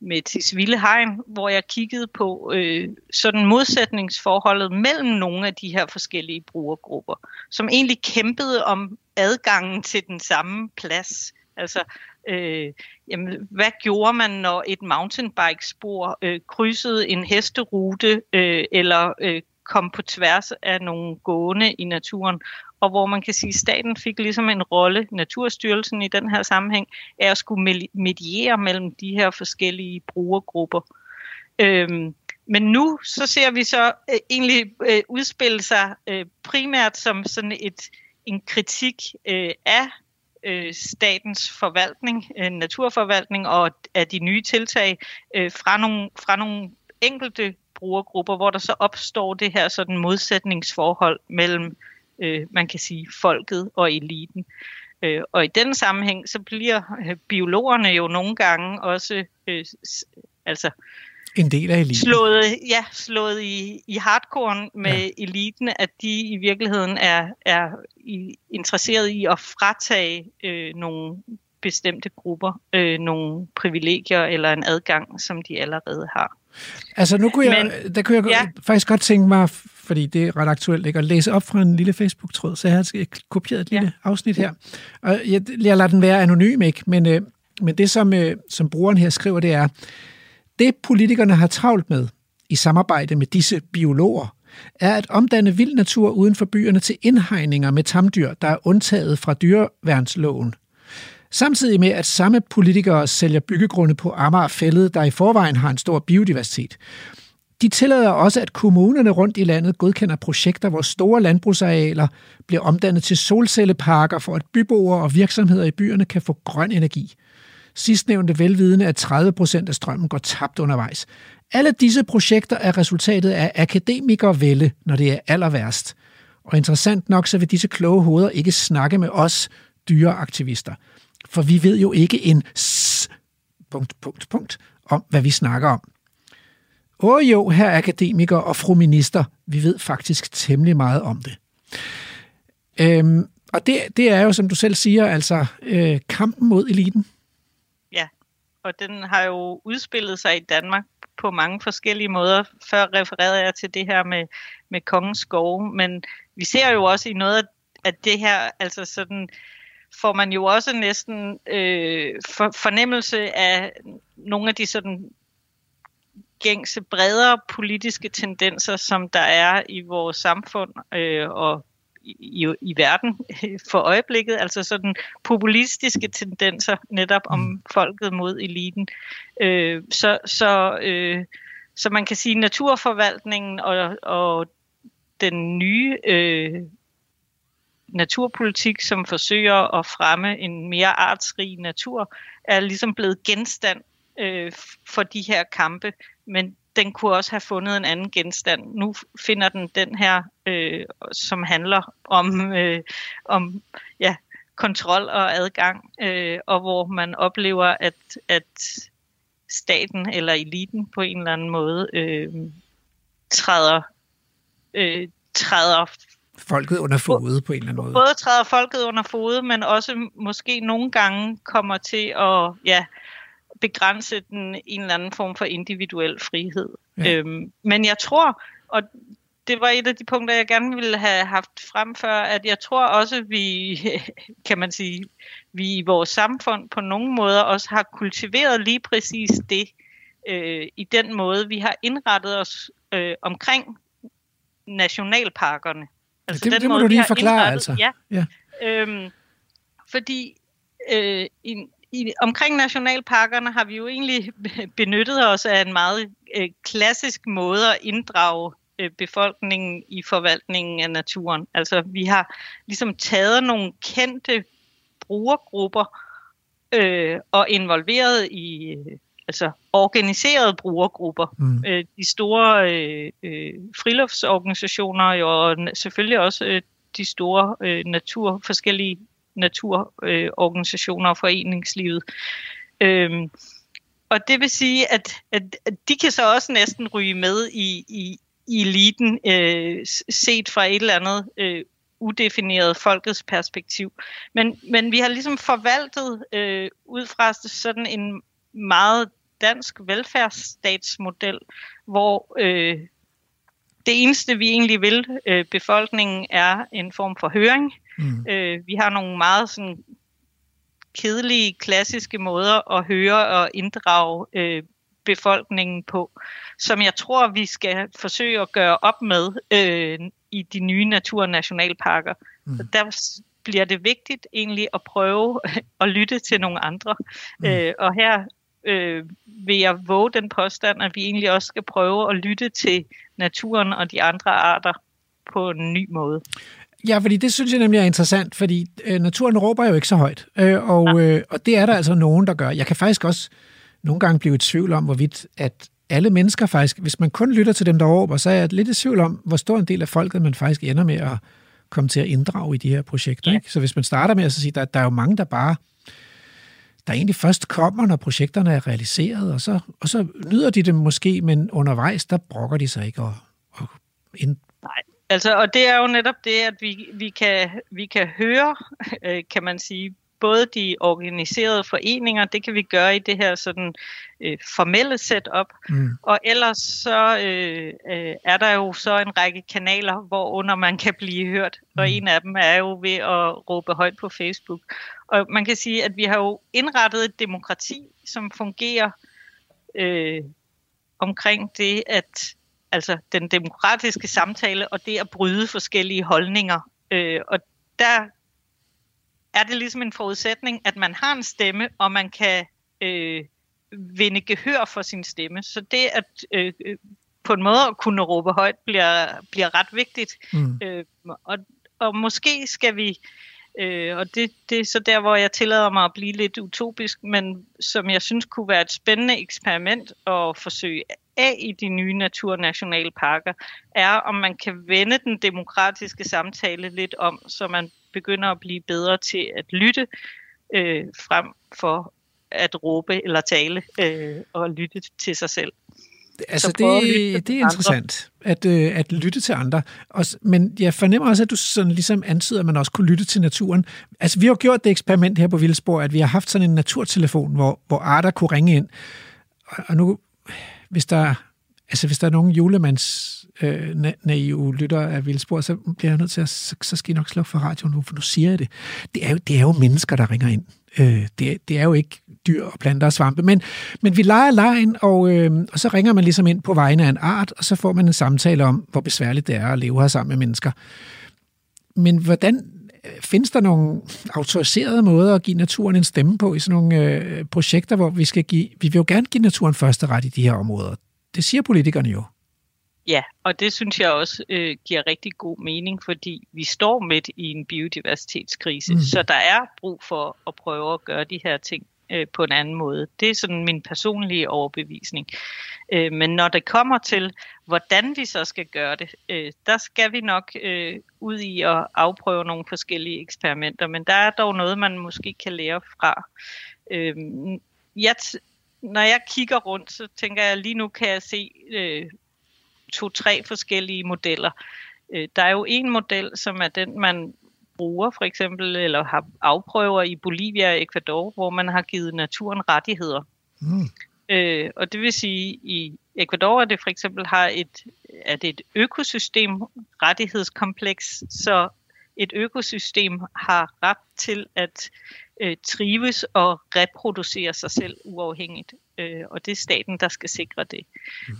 med Tisvildehegn, hvor jeg kiggede på øh, sådan modsætningsforholdet mellem nogle af de her forskellige brugergrupper, som egentlig kæmpede om adgangen til den samme plads. Altså, øh, jamen, hvad gjorde man, når et mountainbikespor øh, krydsede en hesterute øh, eller øh, kom på tværs af nogle gående i naturen, og hvor man kan sige, at staten fik ligesom en rolle, Naturstyrelsen i den her sammenhæng, er at skulle mediere mellem de her forskellige brugergrupper. Øhm, men nu så ser vi så øh, egentlig øh, udspille sig øh, primært som sådan et, en kritik øh, af øh, statens forvaltning, øh, naturforvaltning og af de nye tiltag øh, fra, nogle, fra nogle enkelte brugergrupper, hvor der så opstår det her sådan modsætningsforhold mellem, øh, man kan sige, folket og eliten. Øh, og i den sammenhæng, så bliver biologerne jo nogle gange også øh, altså, en del af eliten. Slået, ja, slået i, i hardcore med ja. eliten, at de i virkeligheden er, er i, interesseret i at fratage øh, nogle bestemte grupper øh, nogle privilegier eller en adgang, som de allerede har. Altså nu kunne jeg, Men, der kunne jeg ja. faktisk godt tænke mig, fordi det er ret aktuelt, ikke, at læse op fra en lille Facebook-tråd, så jeg har kopieret et lille ja. afsnit her. Og jeg, jeg lader den være anonym, ikke? Men, øh, men det, som, øh, som brugeren her skriver, det er, det politikerne har travlt med i samarbejde med disse biologer, er at omdanne vild natur uden for byerne til indhegninger med tamdyr, der er undtaget fra dyreværnsloven. Samtidig med, at samme politikere sælger byggegrunde på Amager Fælled, der i forvejen har en stor biodiversitet. De tillader også, at kommunerne rundt i landet godkender projekter, hvor store landbrugsarealer bliver omdannet til solcelleparker, for at byboere og virksomheder i byerne kan få grøn energi. Sidstnævnte velvidende, at tredive procent af strømmen går tabt undervejs. Alle disse projekter er resultatet af akademikervælde, når det er allerværst. Og interessant nok, så vil disse kloge hoveder ikke snakke med os dyreaktivister. For vi ved jo ikke en s- punkt, punkt, punkt om, hvad vi snakker om. Åh jo, herre akademiker og fru minister, vi ved faktisk temmelig meget om det. Øhm, og det, det er jo, som du selv siger, altså øh, kampen mod eliten. Ja, og den har jo udspillet sig i Danmark på mange forskellige måder. Før refererede jeg til det her med, med kongens skove, men vi ser jo også i noget af det her, altså sådan... får man jo også næsten øh, for, fornemmelse af nogle af de sådan gængse, bredere politiske tendenser, som der er i vores samfund øh, og i, i, i verden for øjeblikket. Altså sådan populistiske tendenser netop om folket mod eliten. Øh, så, så, øh, så man kan sige, at naturforvaltningen og, og den nye... Øh, naturpolitik, som forsøger at fremme en mere artsrig natur, er ligesom blevet genstand øh, for de her kampe, men den kunne også have fundet en anden genstand. Nu finder den den her, øh, som handler om, øh, om ja, kontrol og adgang, øh, og hvor man oplever, at, at staten eller eliten på en eller anden måde øh, træder øh, træder folket under fode på en eller anden måde. Både træder folket under fode, men også måske nogle gange kommer til at ja, begrænse den en eller anden form for individuel frihed. Ja. Øhm, men jeg tror, og det var et af de punkter, jeg gerne ville have haft frem før, at jeg tror også, vi kan man sige, vi i vores samfund på nogle måder også har kultiveret lige præcis det øh, i den måde, vi har indrettet os øh, omkring nationalparkerne. Altså det, den det må måde, du lige forklare, altså. Ja, ja. Øhm, fordi øh, i, i, omkring nationalparkerne har vi jo egentlig benyttet os af en meget øh, klassisk måde at inddrage øh, befolkningen i forvaltningen af naturen. Altså vi har ligesom taget nogle kendte brugergrupper øh, og involveret i... Øh, altså organiserede brugergrupper, mm. øh, de store øh, øh, friluftsorganisationer og selvfølgelig også øh, de store øh, natur, forskellige naturorganisationer øh, og foreningslivet. Øhm, og det vil sige, at, at, at de kan så også næsten ryge med i, i, i eliten, øh, set fra et eller andet øh, udefineret folkets perspektiv. Men, men vi har ligesom forvaltet øh, ud fra sådan en meget dansk velfærdsstatsmodel, hvor øh, det eneste, vi egentlig vil øh, befolkningen, er en form for høring. Mm. Øh, vi har nogle meget sådan, kedelige, klassiske måder at høre og inddrage øh, befolkningen på, som jeg tror, vi skal forsøge at gøre op med øh, i de nye naturnationalparker. Mm. Så der bliver det vigtigt egentlig at prøve at lytte til nogle andre. Mm. Øh, og her Øh, vil jeg våge den påstand, at vi egentlig også skal prøve at lytte til naturen og de andre arter på en ny måde. Ja, fordi det synes jeg nemlig er interessant, fordi øh, naturen råber jo ikke så højt, øh, og, øh, og det er der altså nogen, der gør. Jeg kan faktisk også nogle gange blive i tvivl om, hvorvidt at alle mennesker faktisk, hvis man kun lytter til dem, der råber, så er jeg lidt i tvivl om, hvor stor en del af folket man faktisk ender med at komme til at inddrage i de her projekter. Ja. Ikke? Så hvis man starter med at sige, der, der er jo mange, der bare der egentlig først kommer, når projekterne er realiseret, og så, og så nyder de det måske, men undervejs, der brokker de sig ikke. Og, og ind... Nej, altså, og det er jo netop det, at vi, vi, kan, vi kan høre, kan man sige, både de organiserede foreninger, det kan vi gøre i det her sådan øh, formelle setup, mm. og ellers så øh, øh, er der jo så en række kanaler, hvorunder man kan blive hørt, og mm. en af dem er jo ved at råbe højt på Facebook. Og man kan sige, at vi har jo indrettet et demokrati, som fungerer øh, omkring det, at altså den demokratiske samtale, og det at bryde forskellige holdninger. Øh, og der er det ligesom en forudsætning, at man har en stemme, og man kan øh, vinde gehør for sin stemme. Så det at øh, på en måde at kunne råbe højt bliver, bliver ret vigtigt. Mm. Øh, og, og måske skal vi, øh, og det, det er så der, hvor jeg tillader mig at blive lidt utopisk, men som jeg synes kunne være et spændende eksperiment at forsøge af i de nye naturnationalparker, er om man kan vende den demokratiske samtale lidt om, så man begynder at blive bedre til at lytte, øh, frem for at råbe eller tale, øh, og lytte til sig selv. Altså det, det er interessant, at, øh, at lytte til andre. Og, men jeg fornemmer også, at du sådan ligesom antyder, at man også kunne lytte til naturen. Altså vi har gjort det eksperiment her på Vildspor, at vi har haft sådan en naturtelefon, hvor, hvor arter kunne ringe ind. Og, og nu, hvis der, altså, hvis der er nogen julemands... Øh, naive lytter af Vildspor, så bliver jeg nødt til at, så, så skal I nok slukke for radioen nu, for nu siger jeg det. Det er jo, det er jo mennesker, der ringer ind. Øh, det, det er jo ikke dyr og planter og svampe, men, men vi leger lejen, og, øh, og så ringer man ligesom ind på vegne af en art, og så får man en samtale om, hvor besværligt det er at leve her sammen med mennesker. Men hvordan findes der nogle autoriserede måder at give naturen en stemme på i sådan nogle øh, projekter, hvor vi skal give, vi vil jo gerne give naturen første ret i de her områder. Det siger politikerne jo. Ja, og det synes jeg også øh, giver rigtig god mening, fordi vi står midt i en biodiversitetskrise, mm. så der er brug for at prøve at gøre de her ting øh, på en anden måde. Det er sådan min personlige overbevisning. Øh, men når det kommer til, hvordan vi så skal gøre det, øh, der skal vi nok øh, ud i at afprøve nogle forskellige eksperimenter, men der er dog noget, man måske kan lære fra. Øh, jeg t- når jeg kigger rundt, så tænker jeg, lige nu kan jeg se... Øh, to-tre forskellige modeller. Der er jo en model, som er den, man bruger for eksempel, eller har afprøver i Bolivia og Ecuador, hvor man har givet naturen rettigheder. Mm. Øh, og det vil sige, i Ecuador er det for eksempel har et, er det et økosystem rettighedskompleks, så et økosystem har ret til at øh, trives og reproducere sig selv uafhængigt. Øh, og det er staten, der skal sikre det.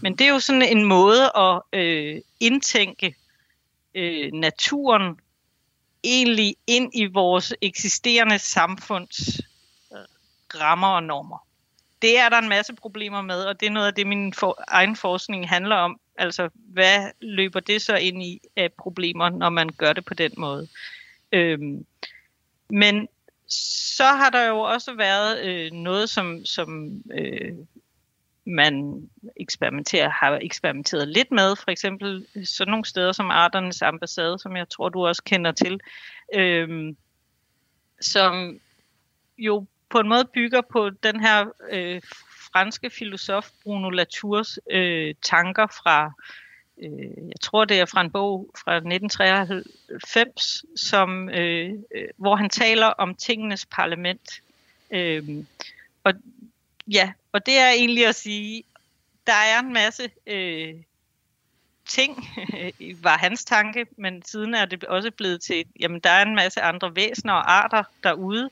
Men det er jo sådan en måde at øh, indtænke øh, naturen egentlig ind i vores eksisterende samfunds øh, rammer og normer. Det er der en masse problemer med, og det er noget af det, min for, egen forskning handler om. Altså, hvad løber det så ind i af problemer, når man gør det på den måde? Øhm, men så har der jo også været øh, noget, som, som øh, man eksperimenterer, har eksperimenteret lidt med. For eksempel sådan nogle steder som Arternes ambassade, som jeg tror, du også kender til, øh, som jo på en måde bygger på den her øh, franske filosof Bruno Latours øh, tanker fra, øh, jeg tror det er fra en bog fra nitten treoghalvfems, som, øh, hvor han taler om tingenes parlament. Øh, og, ja, og det er egentlig at sige, der er en masse øh, ting, var hans tanke, men siden er det også blevet til, jamen der er en masse andre væsener og arter derude,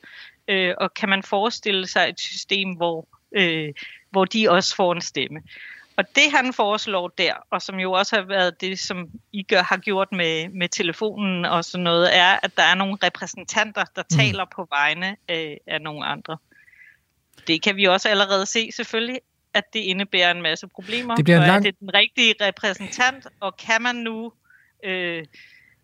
øh, og kan man forestille sig et system, hvor Øh, hvor de også får en stemme. Og det han foreslår der, og som jo også har været det, som I gør, har gjort med, med telefonen og sådan noget, er, at der er nogle repræsentanter, der mm. taler på vegne øh, af nogle andre. Det kan vi også allerede se selvfølgelig, at det indebærer en masse problemer. Det bliver en lang... Er det den rigtige repræsentant, og kan man nu... Øh,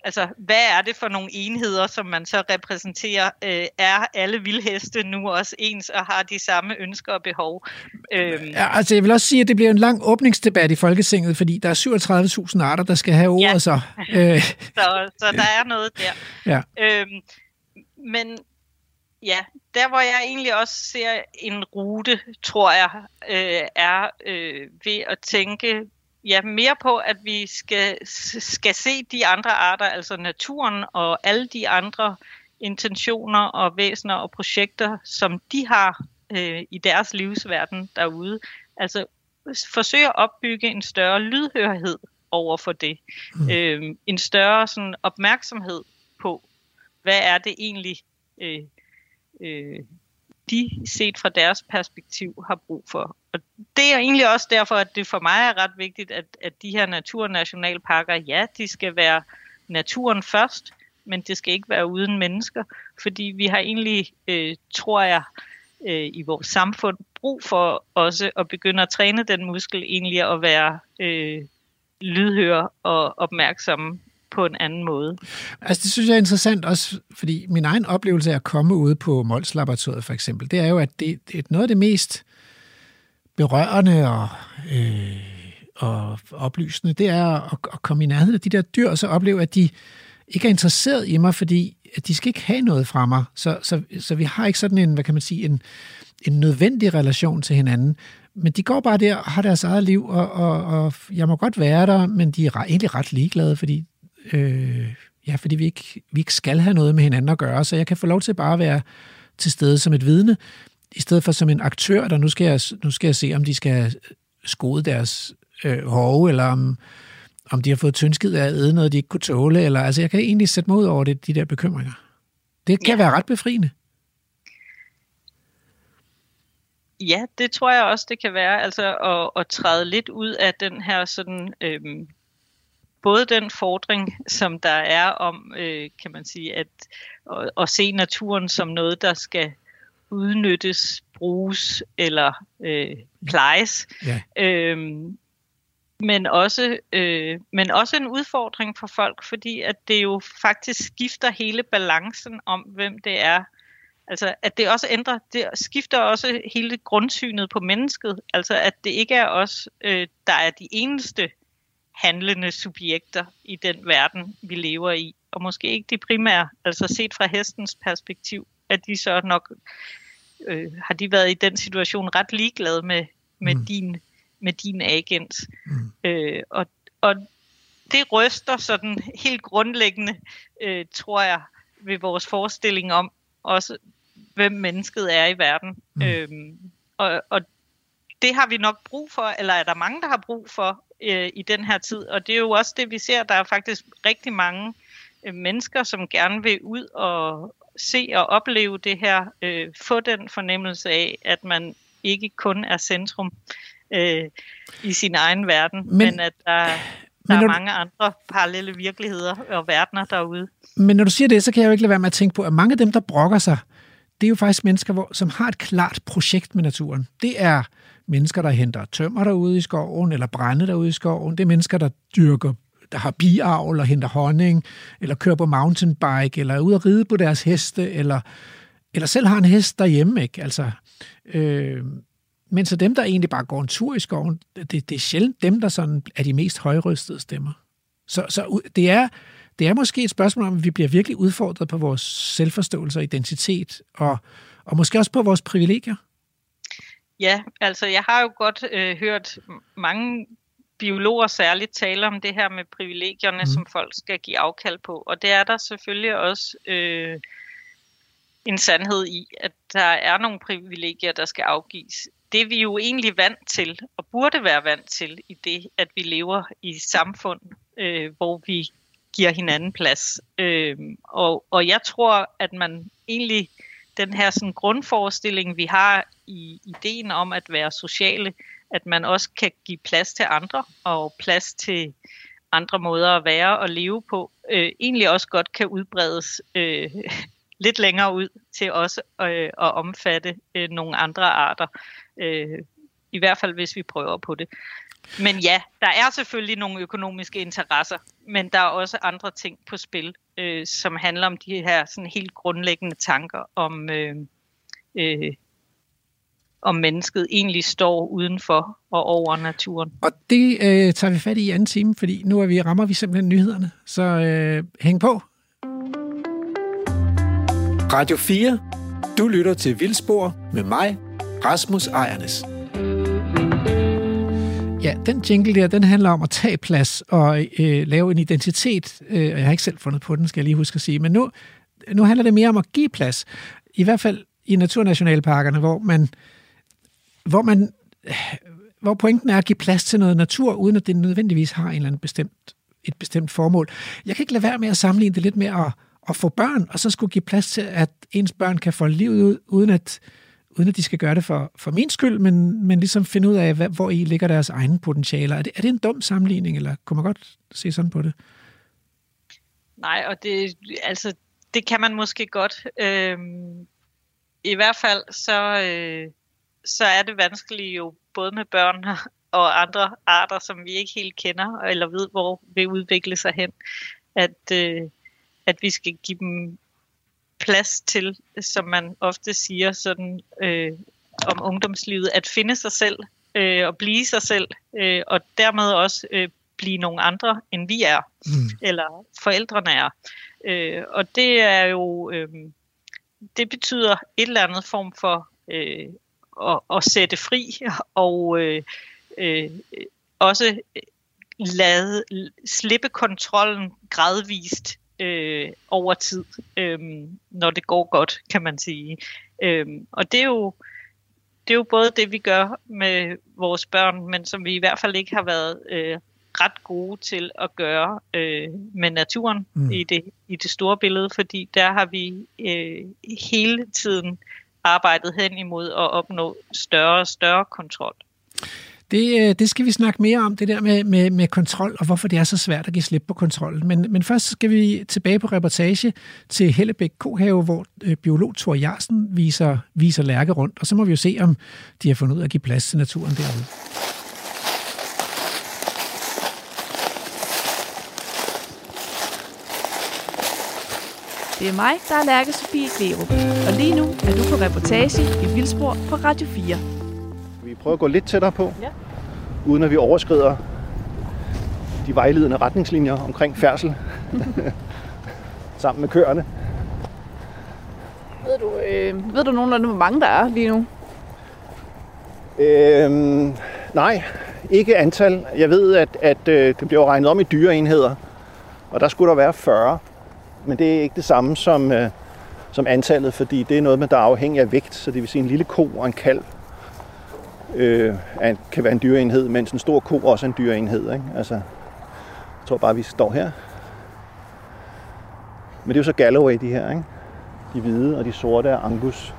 altså, hvad er det for nogle enheder, som man så repræsenterer? Øh, er alle vildheste nu også ens og har de samme ønsker og behov? Øh. Ja, altså, jeg vil også sige, at det bliver en lang åbningsdebat i Folketinget, fordi der er syvogtredive tusind arter, der skal have ordet, ja. så. Øh. så. Så der er noget der. Ja. Øh, men ja, der hvor jeg egentlig også ser en rute, tror jeg, øh, er øh, ved at tænke... Ja, mere på, at vi skal, skal se de andre arter, altså naturen og alle de andre intentioner og væsener og projekter, som de har øh, i deres livsverden derude. Altså forsøge at opbygge en større lydhørhed over for det. Mm. Øh, en større sådan, opmærksomhed på, hvad er det egentlig, øh, øh, de set fra deres perspektiv har brug for. Og det er egentlig også derfor, at det for mig er ret vigtigt, at, at de her naturnationalparker, ja, de skal være naturen først, men det skal ikke være uden mennesker, fordi vi har egentlig, øh, tror jeg, øh, i vores samfund brug for også at begynde at træne den muskel egentlig at være øh, lydhøre og opmærksomme på en anden måde. Altså det synes jeg er interessant også, fordi min egen oplevelse af at komme ude på MOLS-laboratoriet for eksempel, det er jo, at det, det er noget af det mest berørende og, øh, og oplysende, det er at, at komme i nærheden af de der dyr, og så opleve, at de ikke er interesseret i mig, fordi at de skal ikke have noget fra mig. Så, så, så vi har ikke sådan en, hvad kan man sige, en, en nødvendig relation til hinanden. Men de går bare der og har deres eget liv, og, og, og jeg må godt være der, men de er egentlig ret ligeglade, fordi Øh, ja, fordi vi ikke, vi ikke skal have noget med hinanden at gøre, så jeg kan få lov til bare at være til stede som et vidne, i stedet for som en aktør, der nu skal jeg, nu skal jeg se, om de skal skode deres øh, hove, eller om, om de har fået tyndskid af at æde noget, de ikke kunne tåle, eller altså jeg kan egentlig sætte mig ud over det, de der bekymringer. Det kan ja. være ret befriende. Ja, det tror jeg også, det kan være, altså at, at træde lidt ud af den her sådan... Øh, både den fordring, som der er om, øh, kan man sige, at, at, at se naturen som noget, der skal udnyttes, bruges eller øh, plejes. Yeah. Øhm, men, også, øh, men også en udfordring for folk, fordi at det jo faktisk skifter hele balancen om, hvem det er. Altså at det også ændrer, det skifter også hele grundsynet på mennesket. Altså at det ikke er os, øh, der er de eneste handlende subjekter i den verden, vi lever i. Og måske ikke de primære, altså set fra hestens perspektiv, at de så nok øh, har de været i den situation ret ligeglade med, med, mm. din, med din agens. Mm. Øh, og, og det ryster sådan helt grundlæggende, øh, tror jeg, ved vores forestilling om også, hvem mennesket er i verden. Mm. Øh, og, og det har vi nok brug for, eller er der mange, der har brug for, i den her tid, og det er jo også det, vi ser, der er faktisk rigtig mange mennesker, som gerne vil ud og se og opleve det her, øh, få den fornemmelse af, at man ikke kun er centrum øh, i sin egen verden, men, men at der, der men er mange du... andre parallelle virkeligheder og verdener derude. Men når du siger det, så kan jeg jo ikke lade være med at tænke på, at mange af dem, der brokker sig, det er jo faktisk mennesker, hvor, som har et klart projekt med naturen. Det er mennesker, der henter tømmer derude i skoven, eller brænde derude i skoven. Det er mennesker, der dyrker, der har biavl og henter honning, eller kører på mountainbike, eller er ude at ride på deres heste, eller, eller selv har en hest derhjemme, ikke? Altså, øh, men så dem, der egentlig bare går en tur i skoven, det, det er sjældent dem, der sådan er de mest højrøstede stemmer. Så, så det, er, det er måske et spørgsmål om, at vi bliver virkelig udfordret på vores selvforståelse og identitet, og, og måske også på vores privilegier. Ja, altså jeg har jo godt øh, hørt mange biologer særligt tale om det her med privilegierne, mm. som folk skal give afkald på. Og det er der selvfølgelig også øh, en sandhed i, at der er nogle privilegier, der skal afgives. Det er vi jo egentlig vant til, og burde være vant til, i det, at vi lever i samfund, øh, hvor vi giver hinanden plads. Øh, og, og jeg tror, at man egentlig... Den her sådan, grundforestilling, vi har i ideen om at være sociale, at man også kan give plads til andre, og plads til andre måder at være og leve på, øh, egentlig også godt kan udbredes øh, lidt længere ud til også øh, at omfatte øh, nogle andre arter. Øh, I hvert fald, hvis vi prøver på det. Men ja, der er selvfølgelig nogle økonomiske interesser, men der er også andre ting på spil, øh, som handler om de her sådan helt grundlæggende tanker om, øh, øh, om mennesket egentlig står udenfor og over naturen. Og det øh, tager vi fat i i anden time, fordi nu er vi, rammer vi simpelthen nyhederne, så øh, hæng på. Radio fire. Du lytter til Vildspor med mig, Rasmus Ejrnæs. Ja, den jingle der, den handler om at tage plads og øh, lave en identitet. Øh, og jeg har ikke selv fundet på den, skal jeg lige huske at sige. Men nu, nu handler det mere om at give plads. I hvert fald i naturnationalparkerne, hvor man, hvor man, hvor pointen er at give plads til noget natur, uden at det nødvendigvis har en eller anden bestemt, et bestemt formål. Jeg kan ikke lade være med at sammenligne det lidt med at, at få børn, og så skulle give plads til, at ens børn kan få livet ud, uden at... uden at de skal gøre det for, for min skyld, men, men ligesom finde ud af, hvad, hvor I ligger deres egne potentialer. Er det, er det en dum sammenligning, eller kunne man godt se sådan på det? Nej, og det, altså, det kan man måske godt. Øhm, I hvert fald, så, øh, så er det vanskeligt jo, både med børn og andre arter, som vi ikke helt kender, eller ved, hvor vi udvikler sig hen, at, øh, at vi skal give dem plads til, som man ofte siger sådan øh, om ungdomslivet, at finde sig selv øh, og blive sig selv, øh, og dermed også øh, blive nogle andre, end vi er, mm. eller forældrene er. Øh, og det er jo, øh, det betyder et eller andet form for øh, at, at sætte fri, og øh, øh, også lade, slippe kontrollen gradvist, Øh, over tid, øh, når det går godt, kan man sige. Øh, og det er, jo, det er jo både det, vi gør med vores børn, men som vi i hvert fald ikke har været øh, ret gode til at gøre øh, med naturen mm. i, det, i det store billede, fordi der har vi øh, hele tiden arbejdet hen imod at opnå større og større kontrol. Det, det skal vi snakke mere om, det der med, med, med kontrol, og hvorfor det er så svært at give slip på kontrollen. Men, men først skal vi tilbage på reportage til Hellebæk Kohave, hvor biolog Thor Hjarsen viser, viser Lærke rundt. Og så må vi jo se, om de har fundet ud af at give plads til naturen derude. Det er mig, der er Lærke Sofie Glerup. Og lige nu er du på reportage i Vildspor på Radio fire. Prøv at gå lidt tættere på, ja. Uden at vi overskrider de vejledende retningslinjer omkring færdsel, sammen med køerne. Ved du, øh, ved du nogenlunde, hvor mange der er lige nu? Øhm, nej, ikke antal. Jeg ved, at, at øh, det bliver regnet om i dyreenheder, og der skulle der være fyrre. Men det er ikke det samme som, øh, som antallet, fordi det er noget, med, der er afhængig af vægt. Så det vil sige en lille ko og en kalv. Øh, kan være en dyreenhed, mens en stor ko også er en dyreenhed. Ikke? Altså, jeg tror bare, vi står her. Men det er jo så Galloway, de her. Ikke? De hvide og de sorte er Angus.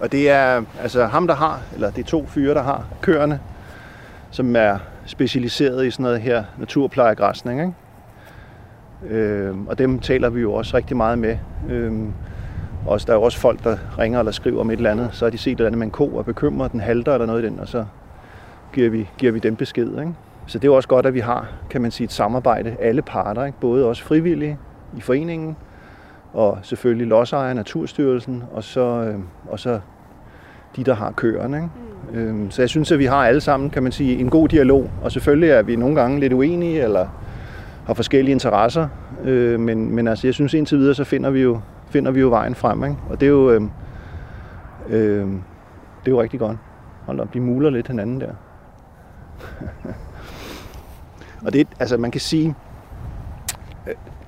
Og det er altså ham, der har, eller det er to fyre, der har køerne, som er specialiseret i sådan noget her naturplejegræsning. Ikke? Øh, og dem taler vi jo også rigtig meget med. Øh, Og der er også folk, der ringer eller skriver om et eller andet. Så har de set et eller andet med en ko og bekymrer, den halter eller noget i den, og så giver vi, giver vi dem besked. Ikke? Så det er også godt, at vi har, kan man sige, et samarbejde alle parter. Ikke? Både også frivillige i foreningen, og selvfølgelig lodsejere, Naturstyrelsen, og så, øh, og så de, der har køerne. Ikke? Mm. Øhm, så jeg synes, at vi har alle sammen, kan man sige, en god dialog. Og selvfølgelig er vi nogle gange lidt uenige, eller har forskellige interesser. Øh, men men altså, jeg synes indtil videre, så finder vi jo finder vi jo vejen frem, ikke? Og det er jo, øh, øh, det er jo rigtig godt. Hold op, de muler lidt hinanden der. Og det, altså man kan sige,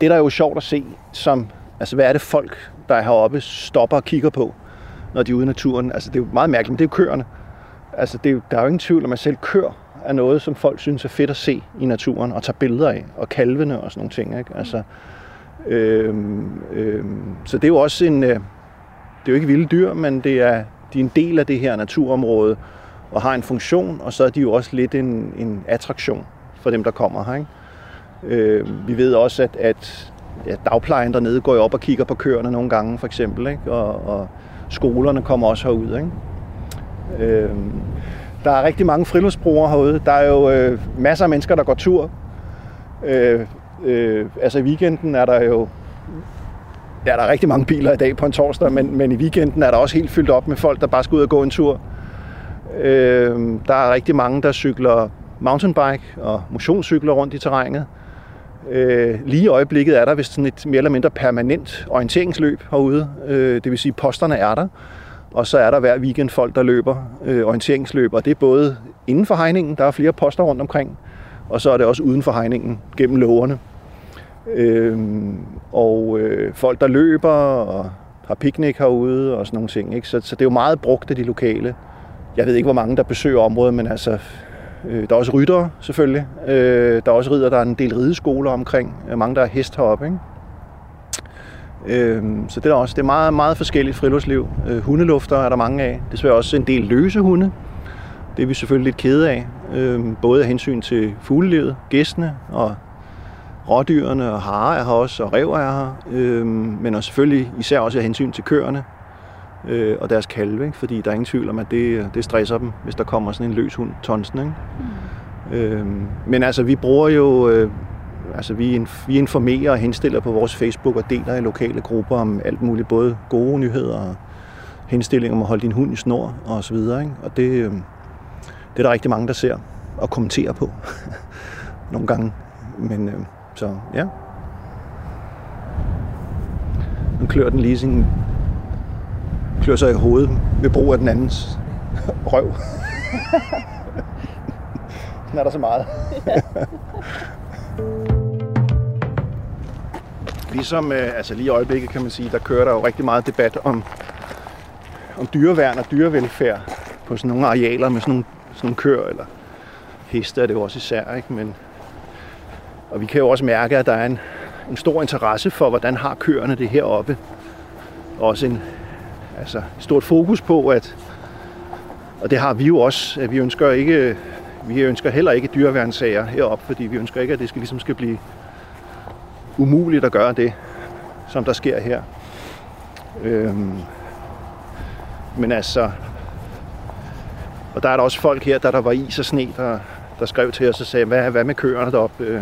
det der er jo sjovt at se, som, altså hvad er det folk, der er heroppe, stopper og kigger på, når de er ude i naturen. Altså det er jo meget mærkeligt, men det er jo køerne. Altså det er jo, der er jo ingen tvivl om, at selv køer er noget, som folk synes er fedt at se i naturen, og tage billeder af, og kalvene og sådan nogle ting, ikke? Altså, Øhm, øhm, så det er jo også en øh, det er jo ikke vilde dyr, men det er, de er en del af det her naturområde og har en funktion, og så er de jo også lidt en, en attraktion for dem, der kommer her, ikke? Øhm, vi ved også, at, at ja, dagplejen dernede går jo op og kigger på køerne nogle gange, for eksempel, ikke? Og, og skolerne kommer også herud, ikke? Øhm, Der er rigtig mange friluftsbrugere herude. Der er jo øh, masser af mennesker, der går tur. Øh, øh, altså i weekenden er der jo... Ja, der er rigtig mange biler i dag på en torsdag, men, men i weekenden er der også helt fyldt op med folk, der bare skal ud og gå en tur. Øh, der er rigtig mange, der cykler mountainbike og motionscykler rundt i terrænet. Øh, lige i øjeblikket er der vist sådan et mere eller mindre permanent orienteringsløb herude. Øh, det vil sige, posterne er der. Og så er der hver weekend folk, der løber øh, orienteringsløb, og det er både inden for hegningen, der er flere poster rundt omkring, og så er det også uden for hegningen, gennem lågerne. Øh, og øh, folk, der løber og har picnic herude og sådan nogle ting. Ikke? Så, så det er jo meget brugt af de lokale. Jeg ved ikke, hvor mange der besøger området, men altså, øh, der er også ryttere selvfølgelig. Øh, der er også ridder, der er en del rideskoler omkring. Mange, der er hest heroppe, ikke? Så det er også det er meget, meget forskelligt friluftsliv. Hundelufter er der mange af. Desværre også en del løse hunde. Det er vi selvfølgelig lidt kede af. Både af hensyn til fuglelivet, gæstene og rådyrene og harer er her også, og ræv er her. Men også selvfølgelig især også af hensyn til køerne og deres kalve. Fordi der er ingen tvivl om, at det, det stresser dem, hvis der kommer sådan en løs hund tonsende. Mm. Men altså, vi bruger jo... Altså, vi informerer og henstiller på vores Facebook og deler i lokale grupper om alt muligt, både gode nyheder og henstillinger om at holde din hund i snor og så videre, ikke? Og det, det er der rigtig mange, der ser og kommenterer på nogle gange. Men så, ja. Nu klør den lige sin... klør sig i hovedet ved brug af den andens røv. Den er der så meget. Ligesom altså lige i øjeblikket, kan man sige, der kører der jo rigtig meget debat om, om dyreværn og dyrevelfærd på sådan nogle arealer med sådan nogle, sådan nogle køer eller heste er det jo også især, ikke? Men, og vi kan jo også mærke, at der er en, en stor interesse for, hvordan har køerne det heroppe. Også en altså, stort fokus på, at, og det har vi jo også, at vi ønsker, ikke, vi ønsker heller ikke dyreværnssager heroppe, fordi vi ønsker ikke, at det skal, ligesom skal blive umuligt at gøre det, som der sker her. Øhm, men altså... Og der er der også folk her, der der var is og sne, der, der skrev til os og sagde, hvad, hvad med køerne deroppe? Øh,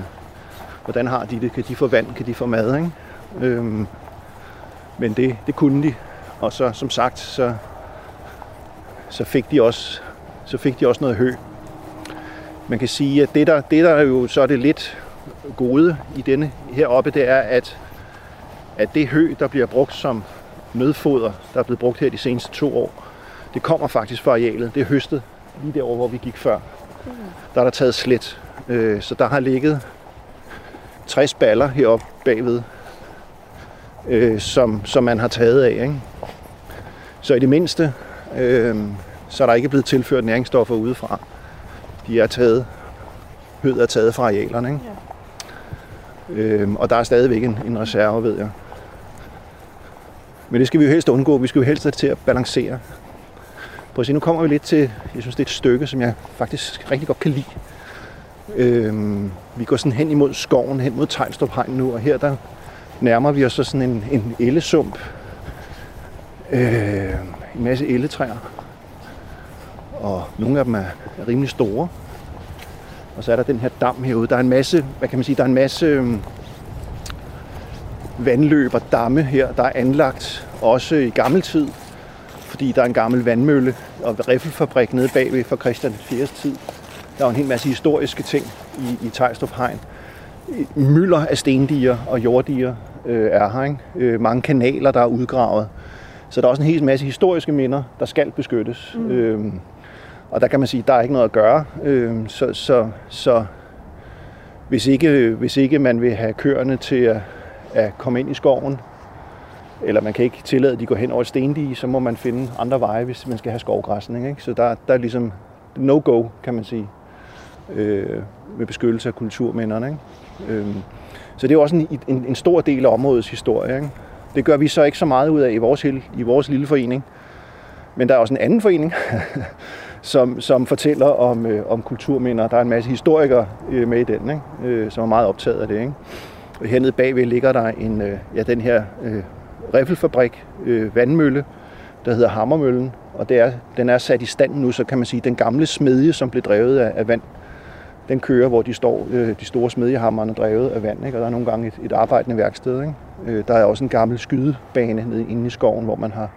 hvordan har de det? Kan de få vand? Kan de få mad? Ikke? Øhm, men det, det kunne de. Og så, som sagt, så, så, fik de også, så fik de også noget hø. Man kan sige, at det der, det der jo så er det lidt... gode i denne heroppe, det er, at, at det hø, der bliver brugt som nødfoder, der er blevet brugt her de seneste to år, det kommer faktisk fra arealet. Det er høstet lige derovre, hvor vi gik før. Mm. Der er der taget slet. Øh, så der har ligget tres baller heroppe bagved, øh, som, som man har taget af. Ikke? Så i det mindste, øh, så er der ikke blevet tilført næringsstoffer udefra. De er taget, høet er taget fra arealerne. Ikke? Yeah. Øhm, og der er stadigvæk en, en reserve, ved jeg. Men det skal vi jo helst undgå. Vi skal jo helst til at balancere. Prøv at se, nu kommer vi lidt til, jeg synes det er et stykke, som jeg faktisk rigtig godt kan lide. Øhm, vi går sådan hen imod skoven, hen mod Tejstrup hegn nu, og her der nærmer vi os så sådan en, en ellesump. Øh, en masse elletræer. Og nogle af dem er, er rimelig store. Og så er der den her dam herude. Der er en masse, hvad kan man sige, der er en masse øhm, vandløb og damme her, der er anlagt også i gammel tid, fordi der er en gammel vandmølle og riffelfabrik nede bagved fra Christian den fjerde tid. Der er en hel masse historiske ting i, i Tejstrup hegn. Mylder af stendiger og jorddiger øh, er her, ikke? Øh, mange kanaler, der er udgravet. Så der er også en hel masse historiske minder, der skal beskyttes. Mm. Øh, Og der kan man sige, at der er ikke noget at gøre, øh, så, så, så hvis, ikke, hvis ikke man vil have køerne til at, at komme ind i skoven, eller man kan ikke tillade, at de går hen over et stendige, så må man finde andre veje, hvis man skal have skovgræsning. Ikke? Så der, der er ligesom no-go, kan man sige, øh, med beskyttelse af kulturminderne. Ikke? Øh, så det er jo også en, en, en stor del af områdets historie. Ikke? Det gør vi så ikke så meget ud af i vores, i vores lille forening, men der er også en anden forening, Som, som fortæller om, øh, om kulturminder. Der er en masse historikere øh, med i den, ikke? Øh, som er meget optaget af det. Ikke? Og hernede bagved ligger der en, øh, ja, den her øh, riffelfabrik, øh, vandmølle. der hedder Hammermøllen, og det er, den er sat i stand nu, så kan man sige, den gamle smedje, som blev drevet af, af vand, den kører, hvor de står, øh, de store smedjehammerne er drevet af vand, ikke? Og der er nogle gange et, et arbejdende værksted, ikke? Øh, der er også en gammel skydebane nede inde i skoven, hvor man har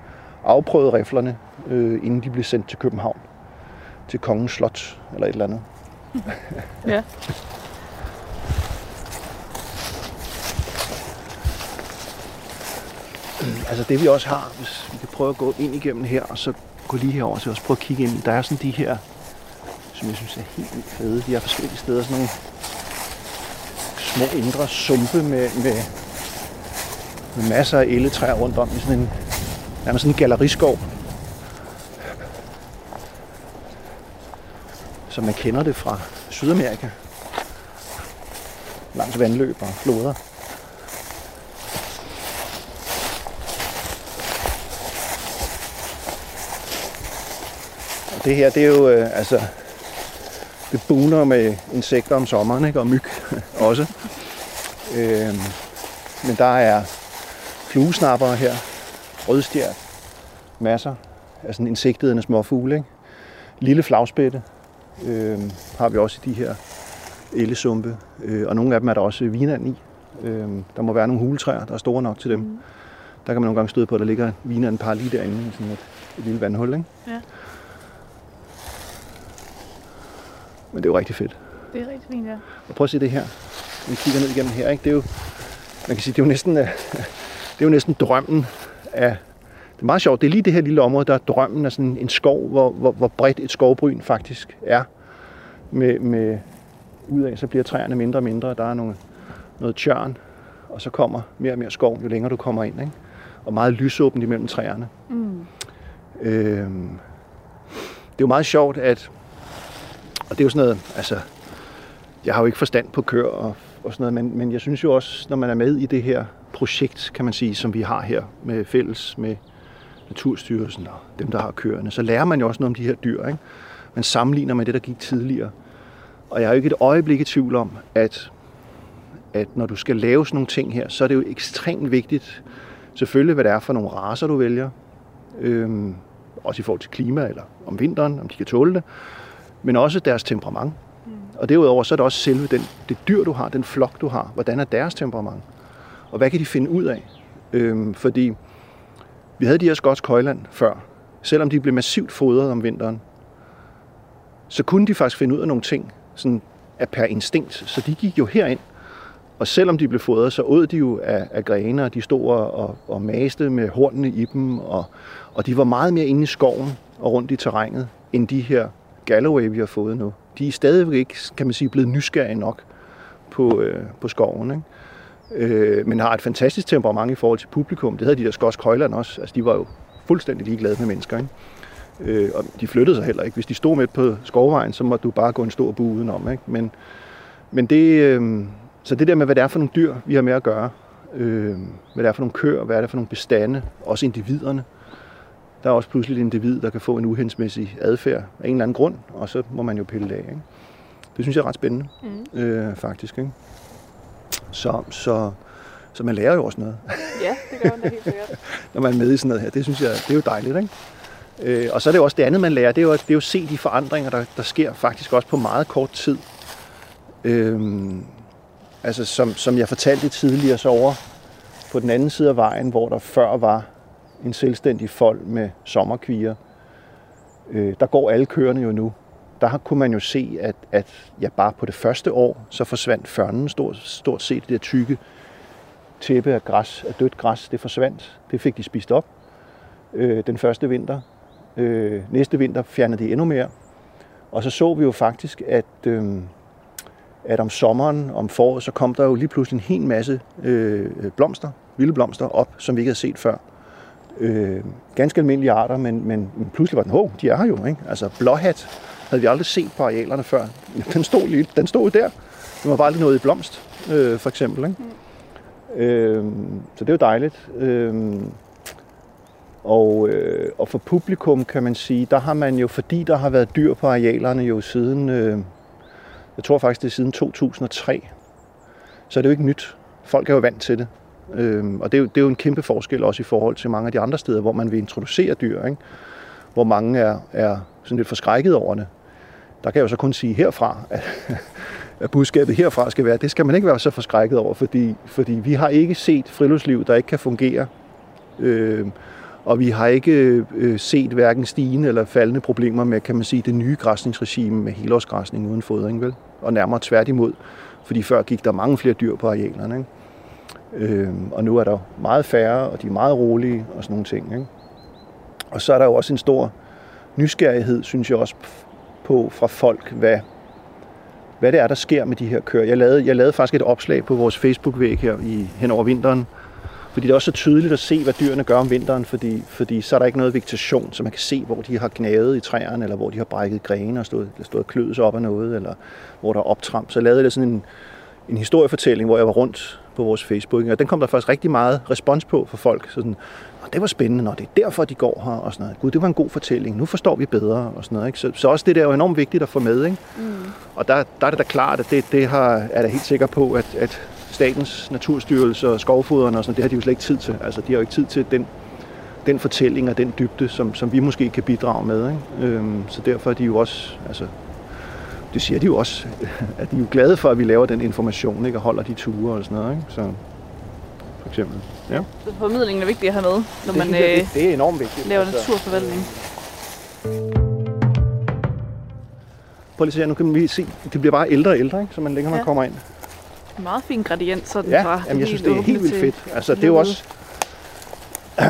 afprøvet riflerne, øh, inden de blev sendt til København, til Kongens Slot, eller et eller andet. Ja. Altså det vi også har, hvis vi kan prøve at gå ind igennem her, og så gå lige herover, så også prøve at kigge ind. Der er sådan de her, som jeg synes er helt vildt fede. De er forskellige steder, sådan nogle små indre sumpe med, med, med masser af elletræer rundt om. I sådan en, nærmest sådan en galleriskov, som man kender det fra Sydamerika. Langs vandløb og floder. Det her, det er jo, øh, altså, det buner med insekter om sommeren, ikke? Og myg også. Øh, men der er fluesnappere her, rødstjert, masser af sådan insektædende småfugle, ikke? Lille flagspætte øh, har vi også i de her ellesumpe, øh, og nogle af dem er der også vinand i. Øh, der må være nogle huletræer, der er store nok til dem. Mm. Der kan man nogle gange støde på, at der ligger vinandpar lige derinde i sådan et, et lille vandhul, ikke? Ja. Men det er jo rigtig fedt. Det er rigtig fint, ja. Og prøv at se det her. Vi kigger ned igennem her, ikke? Det er jo, man kan sige, det er jo næsten, det er jo næsten drømmen af... Det er meget sjovt. Det er lige det her lille område, der er drømmen af sådan en skov, hvor, hvor, hvor bredt et skovbryn faktisk er. Med, med udad, så bliver træerne mindre og mindre, og der er nogle, noget tjørn, og så kommer mere og mere skov, jo længere du kommer ind, ikke? Og meget lysåbent imellem træerne. Mm. Øhm, det er jo meget sjovt, at... Og det er jo sådan noget, altså, jeg har jo ikke forstand på køer og, og sådan noget, men, men jeg synes jo også, når man er med i det her projekt, kan man sige, som vi har her med fælles, med Naturstyrelsen og dem, der har køerne, så lærer man jo også noget om de her dyr, ikke? Man sammenligner med det, der gik tidligere. Og jeg er jo ikke et øjeblik i tvivl om, at, at når du skal lave sådan nogle ting her, så er det jo ekstremt vigtigt, selvfølgelig, hvad det er for nogle racer, du vælger. Øhm, også i forhold til klima, eller om vinteren, om de kan tåle det. Men også deres temperament. Mm. Og derudover så er det også selve den, det dyr, du har, den flok, du har. Hvordan er deres temperament? Og hvad kan de finde ud af? Øhm, fordi vi havde de her skotsk højland før. Selvom de blev massivt fodret om vinteren, så kunne de faktisk finde ud af nogle ting sådan af per instinkt. Så de gik jo herind. Og selvom de blev fodret, så åd de jo af, af grene, og de stod og, og maste med hornene i dem. Og, og de var meget mere inde i skoven og rundt i terrænet, end de her Galloway, vi har fået nu. De er stadigvæk ikke, kan man sige, blevet nysgerrige nok på, øh, på skoven, ikke? Øh, men har et fantastisk temperament i forhold til publikum. Det havde de der skotsk højland også. Altså, de var jo fuldstændig ligeglade med mennesker, ikke? Øh, og de flyttede sig heller ikke. Hvis de stod midt på skovvejen, så måtte du bare gå en stor bue udenom, ikke? Men, men det... Øh, så det der med, hvad det er for nogle dyr, vi har med at gøre, øh, hvad det er for nogle køer, hvad det er for nogle bestande, også individerne. Der er også pludselig et individ, der kan få en uhensigtsmæssig adfærd af en eller anden grund, og så må man jo pille det af, ikke? Det synes jeg er ret spændende, mm. øh, faktisk, ikke? Så, så, så man lærer jo også noget. Ja, det gør man da helt sikkert. Når man er med i sådan noget her, det synes jeg, det er jo dejligt, ikke? Øh, og så er det jo også det andet, man lærer, det er jo, det er jo at se de forandringer, der, der sker faktisk også på meget kort tid. Øh, altså, som, som jeg fortalte tidligere, så over på den anden side af vejen, hvor der før var en selvstændig fold med sommerkvier. Øh, der går alle køerne jo nu. Der kunne man jo se, at, at ja, bare på det første år, så forsvandt førnen stort, stort set. Det der tykke tæppe af græs, af dødt græs, det forsvandt. Det fik de spist op øh, den første vinter. Øh, næste vinter fjernede de endnu mere. Og så så vi jo faktisk, at, øh, at om sommeren, om foråret, så kom der jo lige pludselig en hel masse øh, blomster, vilde blomster op, som vi ikke havde set før. Øh, ganske almindelige arter, men, men, men pludselig var den, hov, de er her jo, ikke? Altså blåhat havde vi aldrig set på arealerne før. Den stod lige, den stod der. Den var bare lige noget i blomst, øh, for eksempel, ikke? Mm. Øh, så det er jo dejligt. Øh, og, øh, og for publikum, kan man sige, der har man jo, fordi der har været dyr på arealerne jo siden, øh, jeg tror faktisk det er siden to tusind og tre, så er det jo ikke nyt. Folk er jo vant til det. Øhm, og det er, jo, det er jo en kæmpe forskel også i forhold til mange af de andre steder, hvor man vil introducere dyr, ikke? Hvor mange er, er sådan lidt forskrækket over det. Der kan jeg jo så kun sige herfra, at, at budskabet herfra skal være, det skal man ikke være så forskrækket over, fordi, fordi vi har ikke set friluftsliv, der ikke kan fungere. Øhm, og vi har ikke øh, set hverken stigende eller faldende problemer med, kan man sige, det nye græsningsregime med helårsgræsning uden fodring, vel? Og nærmere tværtimod, fordi før gik der mange flere dyr på arealerne, ikke? Øhm, og nu er der meget færre, og de er meget rolige og sådan nogle ting, ikke? Og så er der jo også en stor nysgerrighed, synes jeg også, på fra folk, hvad, hvad det er, der sker med de her køer. Jeg lavede, jeg lavede faktisk et opslag på vores Facebook-væg her i, hen over vinteren, fordi det er også så tydeligt at se, hvad dyrene gør om vinteren, fordi, fordi så er der ikke noget vegetation, så man kan se, hvor de har gnavet i træerne, eller hvor de har brækket grene og stået, stået klødes op af noget, eller hvor der er optramp. Så lavede jeg sådan en, en historiefortælling, hvor jeg var rundt på vores Facebook, og den kom der faktisk rigtig meget respons på fra folk. Så sådan, det var spændende, når det er derfor, de går her, og sådan noget. Gud, det var en god fortælling, nu forstår vi bedre, og sådan noget, ikke? Så, så også det der er jo enormt vigtigt at få med, ikke? Mm. Og der, der er det da klart, at det, det har, er da helt sikker på, at, at Statens Naturstyrelse og skovfoderne og sådan, det har de jo slet ikke tid til. Altså, de har jo ikke tid til den, den fortælling og den dybde, som, som vi måske kan bidrage med, ikke? Øhm, så derfor er de jo også, altså, det siger de jo også, at de er jo glade for, at vi laver den information, ikke? Og holder de ture og sådan noget, ikke? Så, for eksempel, ja. Så formidlingen er vigtig at have med, når det, man det, øh, det er enormt vigtigt, laver altså naturforvaltning. Prøv lige at se, nu kan vi se, det bliver bare ældre og ældre, ikke? Så man længere ja. Man kommer ind. Meget fin gradient, sådan ja, fra jamen, jeg synes, det er helt vildt fedt. Altså, det er jo også, øh,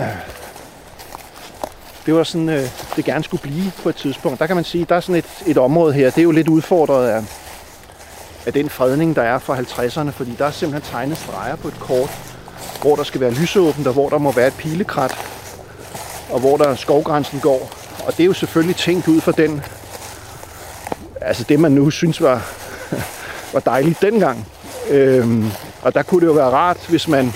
det var sådan, øh, det gerne skulle blive på et tidspunkt. Der kan man sige, der er sådan et, et område her, det er jo lidt udfordret af, af den fredning, der er fra halvtredserne, fordi der er simpelthen tegnet streger på et kort, hvor der skal være lysåbent, og hvor der må være et pilekrat, og hvor der skovgrænsen går. Og det er jo selvfølgelig tænkt ud fra den, altså det, man nu synes var, var dejligt dengang. Øhm, og der kunne det jo være rart, hvis man,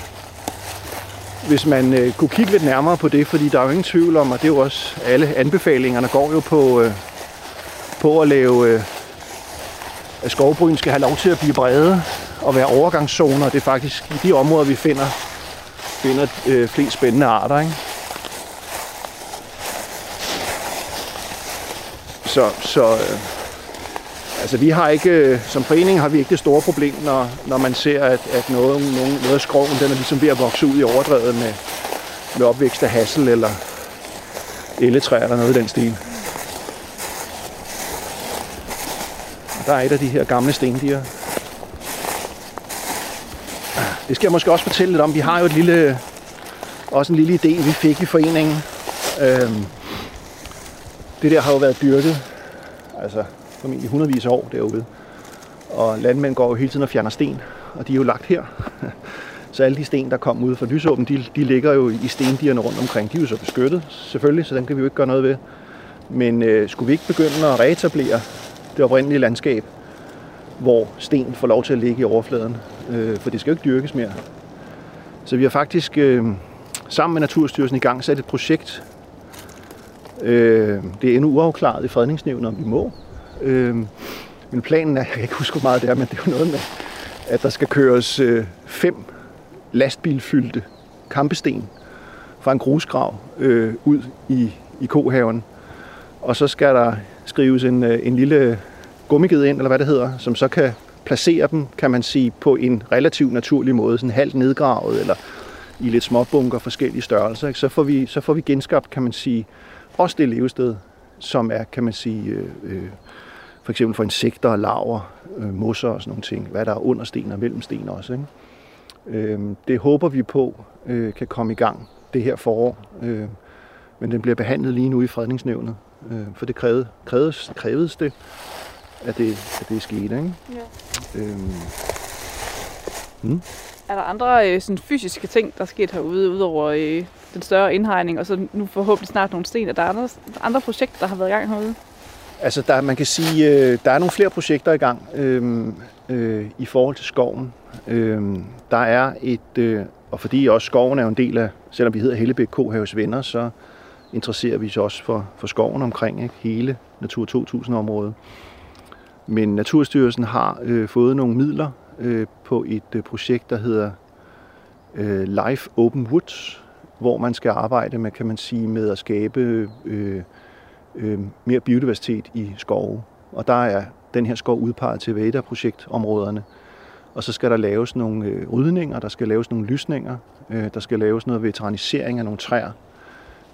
hvis man øh, kunne kigge lidt nærmere på det, fordi der er jo ingen tvivl om, og det er jo også alle anbefalingerne går jo på, øh, på at lave, øh, at skovbryn skal have lov til at blive brede og være overgangszoner. Det er faktisk i de områder, vi finder, finder øh, flere spændende arter, ikke? Så... så øh, Altså, vi har ikke, som forening har vi ikke det store problem, når, når man ser, at, at noget, noget, noget af skroven, den er ligesom ved at vokse ud i overdrevet med, med opvækst af hassel eller elletræer eller noget i den stil. Og der er et af de her gamle stendiger. Det skal jeg måske også fortælle lidt om. Vi har jo et lille, også en lille idé, vi fik i foreningen. Øhm, det der har jo været dyrket. Altså... formentlig hundredvis af år derude. Og landmænd går jo hele tiden og fjerner sten, og de er jo lagt her. Så alle de sten, der kom ud fra lysåben, de, de ligger jo i stendierne rundt omkring. De er jo så beskyttet, selvfølgelig, så dem kan vi jo ikke gøre noget ved. Men øh, skulle vi ikke begynde at reetablere det oprindelige landskab, hvor sten får lov til at ligge i overfladen? Øh, for det skal jo ikke dyrkes mere. Så vi har faktisk øh, sammen med Naturstyrelsen i gang sat et projekt. Øh, det er endnu uafklaret i Fredningsnævnet, om vi må. Øhm, men planen er, jeg kan ikke huske, hvor meget det er, men det er jo noget med, at der skal køres øh, fem lastbilfyldte kampesten fra en grusgrav øh, ud i, i kohaven. Og så skal der skrives en, øh, en lille gummiged ind, eller hvad det hedder, som så kan placere dem, kan man sige, på en relativt naturlig måde, sådan halvt nedgravet eller i lidt småbunker forskellige størrelser, ikke? Så får vi, så får vi genskabt, kan man sige, også det levested, som er, kan man sige, øh, øh, for eksempel for insekter og larver, øh, mosser og sådan nogle ting, hvad der er under sten og mellem sten også, ikke? Øh, det håber vi på øh, kan komme i gang det her forår, øh, men den bliver behandlet lige nu i Fredningsnævnet, øh, for det krævede, krævedes, krævedes det, at det, at det er sket, ikke? Ja. Øh, hmm. Er der andre øh, sådan fysiske ting, der er sket herude, udover øh, den større indhegning, og så nu forhåbentlig snart nogle sten, og der er andre, andre projekter, der har været i gang herude? Altså, der, man kan sige, øh, der er nogle flere projekter i gang øh, øh, i forhold til skoven. Øh, der er et, øh, og fordi også skoven er en del af, selvom vi hedder Hellebæk Kohaves venner, så interesserer vi os også for, for skoven omkring, ikke? Hele Natur to tusind-området. Men Naturstyrelsen har øh, fået nogle midler øh, på et øh, projekt, der hedder øh, Life Open Woods, hvor man skal arbejde med, kan man sige, med at skabe øh, øh, mere biodiversitet i skove. Og der er den her skov udpeget til VEDA-projektområderne. Og så skal der laves nogle øh, rydninger, der skal laves nogle lysninger, øh, der skal laves noget veteranisering af nogle træer.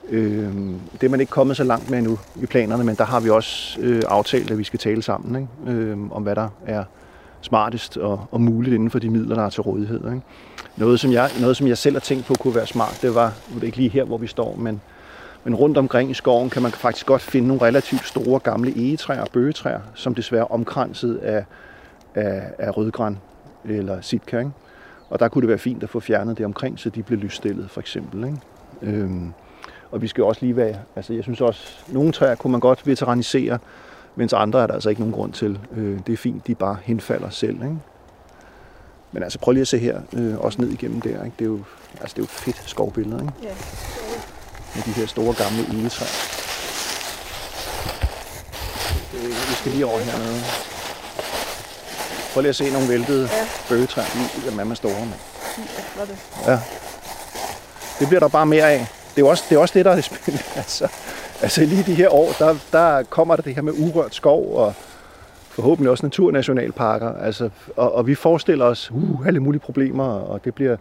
Øh, det er man ikke kommet så langt med endnu i planerne, men der har vi også øh, aftalt, at vi skal tale sammen, ikke? Øh, om hvad der er smartest og, og muligt inden for de midler, der er til rådighed, ikke? Noget, som jeg, noget, som jeg selv har tænkt på kunne være smart, det var, det er ikke lige her, hvor vi står, men, men rundt omkring i skoven kan man faktisk godt finde nogle relativt store gamle egetræer og bøgetræer, som desværre er omkranset af, af, af rødgran eller sitka, ikke? Og der kunne det være fint at få fjernet det omkring, så de blev lysstillet, for eksempel, ikke? Øhm, og vi skal også lige være, altså jeg synes også, nogle træer kunne man godt veteranisere, mens andre er der altså ikke nogen grund til. Øh, det er fint, de bare henfalder selv, ikke? Men altså prøv lige at se her, øh, også ned igennem der, ikke? Det er jo, altså det er jo fedt skovbilleder, ikke? Ja. Med de her store gamle egetræer. Øh, vi skal lige over hernede. Prøv lige at se nogle væltede ja. bøgetræer. Jamen, man står her med. Ja. Det bliver der bare mere af. Det er også det, er også det der er det spændende. Altså, altså lige de her år, der, der kommer der det her med urørt skov og forhåbentlig også naturnationalparker. Altså, og, og vi forestiller os uh, alle mulige problemer, og det bliver,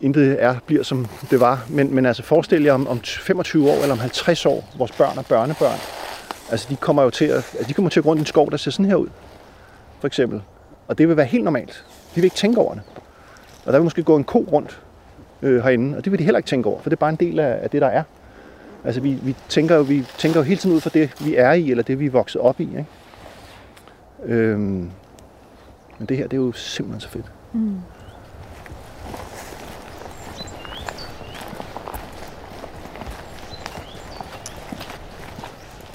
intet er, bliver som det var. Men, men altså forestil jer om, om femogtyve år eller om halvtreds år, vores børn og børnebørn, altså de kommer jo til at, altså, de kommer til at gå rundt i en skov, der ser sådan her ud. For eksempel. Og det vil være helt normalt. De vil ikke tænke over det. Og der vil måske gå en ko rundt øh, herinde, og det vil de heller ikke tænke over, for det er bare en del af, af det, der er. Altså vi, vi, tænker jo, vi tænker jo hele tiden ud fra det, vi er i, eller det, vi er vokset op i, ikke? Øhm, men det her, det er jo simpelthen så fedt. Mm.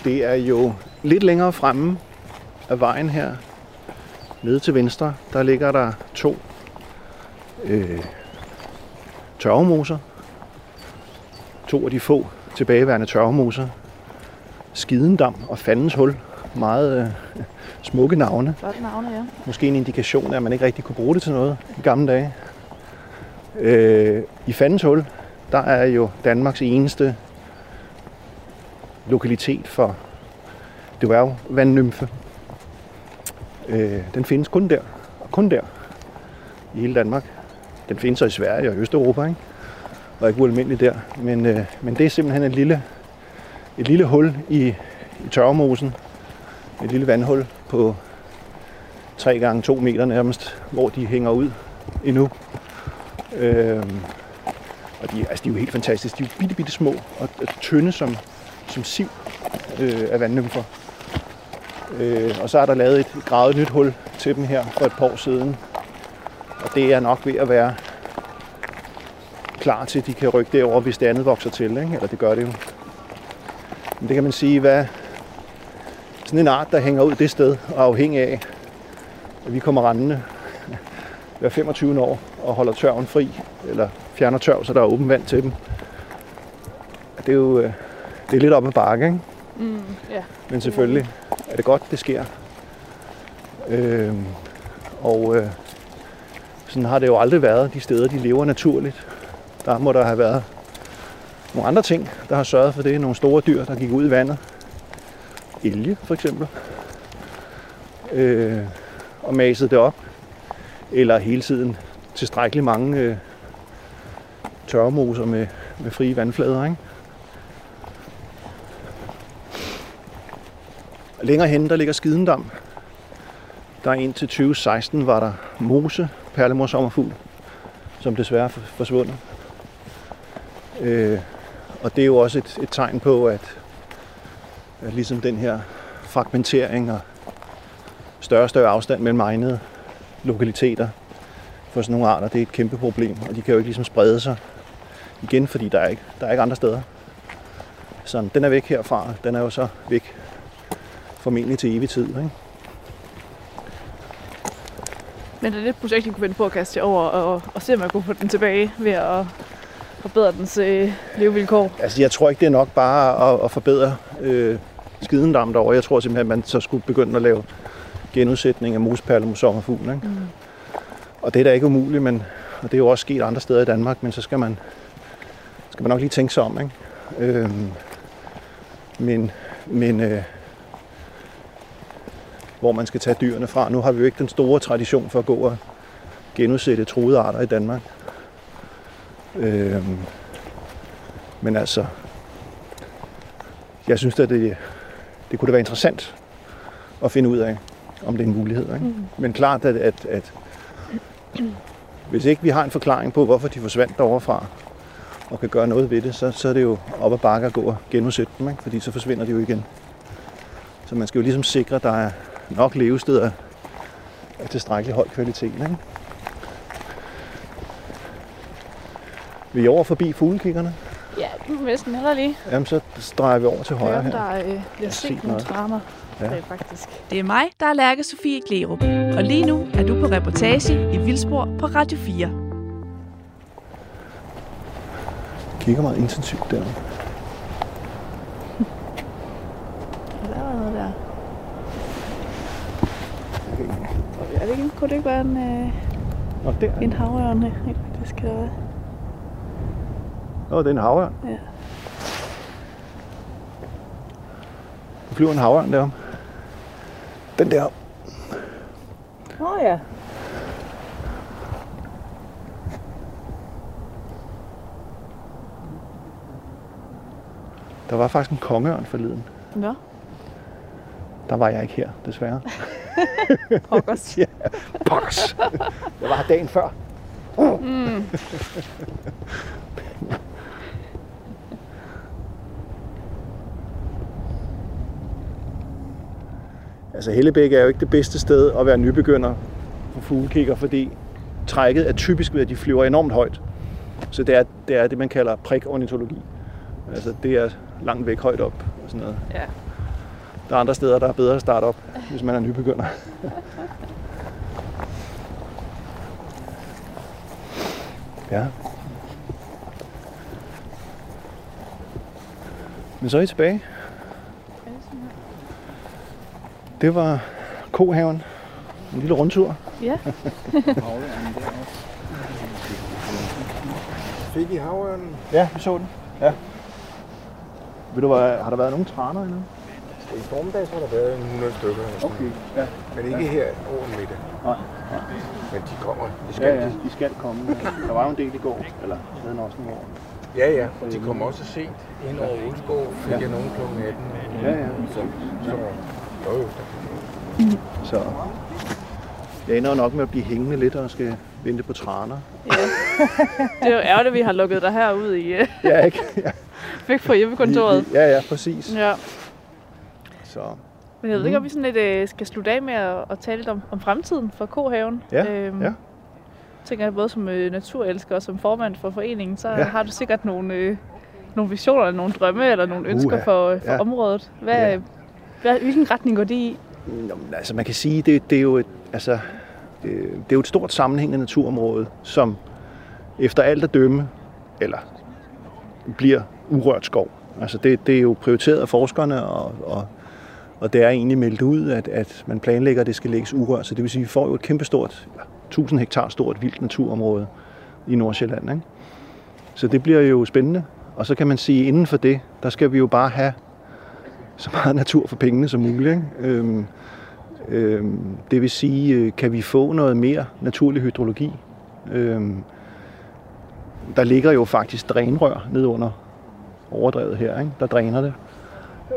Det er jo lidt længere fremme af vejen her. Nede til venstre, der ligger der to øh, tørvemoser. To af de få tilbageværende tørvemoser. Skidendam og Fandens Hul. Meget øh, smukke navne. Flotte navne, ja. Måske en indikation af, at man ikke rigtig kunne bruge det til noget i gamle dage. Øh, I Fandens Hul, der er jo Danmarks eneste lokalitet for dværgvandnymfe. Øh, den findes kun der, og kun der, i hele Danmark. Den findes så i Sverige og Østeuropa, ikke? Og ikke ualmindeligt der. Men, øh, men det er simpelthen et lille, et lille hul i, i tørvemosen. Et lille vandhul på tre gange to meter nærmest, hvor de hænger ud endnu. Øh, og de, altså, de er jo helt fantastiske. De er jo bitte, bitte små og, og tynde som, som siv øh, af vandnymfer. Øh, og så er der lavet et gravet nyt hul til dem her for et par år siden. Og det er nok ved at være klar til, at de kan rykke derover, hvis det andet vokser til, ikke? Eller det gør det jo. Men det kan man sige, hvad sådan en art, der hænger ud det sted, og afhængig af, at vi kommer rendende hver femogtyvende år og holder tørven fri, eller fjerner tørv, så der er åbent vand til dem. Det er jo det er lidt op ad bakke, ikke? Mm, yeah. Men selvfølgelig er det godt, det sker. Øh, og øh, sådan har det jo aldrig været de steder, de lever naturligt. Der må der have været nogle andre ting, der har sørget for det. Nogle store dyr, der gik ud i vandet. Elge, for eksempel. Øh, og masede det op. Eller hele tiden tilstrækkeligt mange øh, tørremoser med, med frie vandflader, ikke? Længere hen, der ligger Skidendam. Der indtil tyve seksten var der mose, perlemorsommerfugl, som desværre er forsvundet. Øh, og det er jo også et, et tegn på, at, at ligesom den her fragmentering og større og større afstand mellem egnede lokaliteter for sådan nogle arter, det er et kæmpe problem. Og de kan jo ikke ligesom sprede sig igen, fordi der er ikke, der er ikke andre steder. Så den er væk herfra, den er jo så væk. Formentlig til evig tid, ikke? Men det er det projekt, I kunne finde på at kaste jer over og, og se, om man kunne få den tilbage ved at forbedre dens øh, levevilkår? Altså, jeg tror ikke, det er nok bare at, at forbedre øh, Skidendam derovre. Jeg tror simpelthen, at man så skulle begynde at lave genudsætning af mosperle mod sommerfuglen, ikke? Mm. Og det er da ikke umuligt, men, Og det er jo også sket andre steder i Danmark, men så skal man, skal man nok lige tænke sig om, ikke? Øhm, men men øh, hvor man skal tage dyrene fra. Nu har vi jo ikke den store tradition for at gå og genudsætte truede arter i Danmark. Øhm, men altså, jeg synes at det, det kunne da være interessant at finde ud af, om det er en mulighed, ikke? Mm. Men klart, at, at, at hvis ikke vi har en forklaring på, hvorfor de forsvandt deroverfra, og kan gøre noget ved det, så, så er det jo op ad bakke at gå og genudsætte dem, ikke? Fordi så forsvinder de jo igen. Så man skal jo ligesom sikre, at der er nok levesteder af tilstrækkelig høj kvalitet, ikke? Vil I over forbi fuglekiggerne? Ja, du vil næsten heller lige. Jamen, så drejer vi over til højre her. Der er, øh, jeg set nogle dramer. Ja. Det, er faktisk. Det er mig, der er Lærke Sofie Glerup. Og lige nu er du på reportage i Vildspor på Radio fire. Jeg kigger meget intensivt derovre. Der var noget der. Okay. Er det ikke, kunne det ikke være en, øh, en havørn? Det skal være. Nå, det er en havørn. Ja. Der flyver en havørn derom. Den der. Åh oh, ja. Der var faktisk en kongeørn forleden. Nå. Der var jeg ikke her, desværre. Pokkers. Ja, pokkers. Jeg var her dagen før. Uh. Mm. Altså Hellebæk er jo ikke det bedste sted at være nybegynder for fuglekikker, fordi trækket er typisk ved, at de flyver enormt højt. Så det er det, er det man kalder prikornitologi. Altså det er langt væk højt op og sådan noget. Ja. Der er andre steder, der er bedre at starte op, hvis man er nybegynder. Ja. Men så er I tilbage. Det var Kohaven. En lille rundtur. Ja. Fik I havørnen? Ja, vi så den. Ja. Ved du, har der været nogle traner endnu? I formiddag så har der været hundrede stykker. Okay. Ja. Men ikke ja. Her over middag. Nej. Nej. Men de kommer. De skal, ja, ja. De skal komme. Der var jo en del i går. Eller siden også en år. Ja, ja. Og de kom også sent ind over Ulsgaard. Fik jeg ja. Nogen klokken atten. Ja, ja. Så, så Så jeg ender nok med at blive hængende lidt og skal vente på traner. Ja. Det er jo ærgerligt, at vi har lukket dig herude i. Ja, ikke? Ja. Væk fra hjemmekontoret. Ja, ja, præcis. Ja. Så. Men jeg ved ikke, om vi sådan lidt skal slutte af med at tale lidt om, om fremtiden for Kohaven. Ja, øhm, ja. Tænker jeg både som naturelsker og som formand for foreningen, så ja. Har du sikkert nogle, øh, nogle visioner, eller nogle drømme eller nogle ønsker uh-huh. for, for ja. Området. Hvad, ja. Hvad, hvilken retning går det i? Nå, altså man kan sige, det, det er jo et, altså, det, det er jo et stort sammenhængende naturområde, som efter alt at dømme, eller bliver urørt skov. Altså det, det er jo prioriteret af forskerne, og, og, og det er egentlig meldt ud, at, at man planlægger, at det skal lægges urørt. Så det vil sige, at vi får jo et kæmpestort, tusind hektar stort vildt naturområde i Nordsjælland, ikke? Så det bliver jo spændende. Og så kan man sige, at inden for det, der skal vi jo bare have så meget natur for pengene som muligt, ikke? Øhm, øhm, det vil sige, kan vi få noget mere naturlig hydrologi? Øhm, der ligger jo faktisk drænrør ned under overdrevet her, ikke? Der dræner det.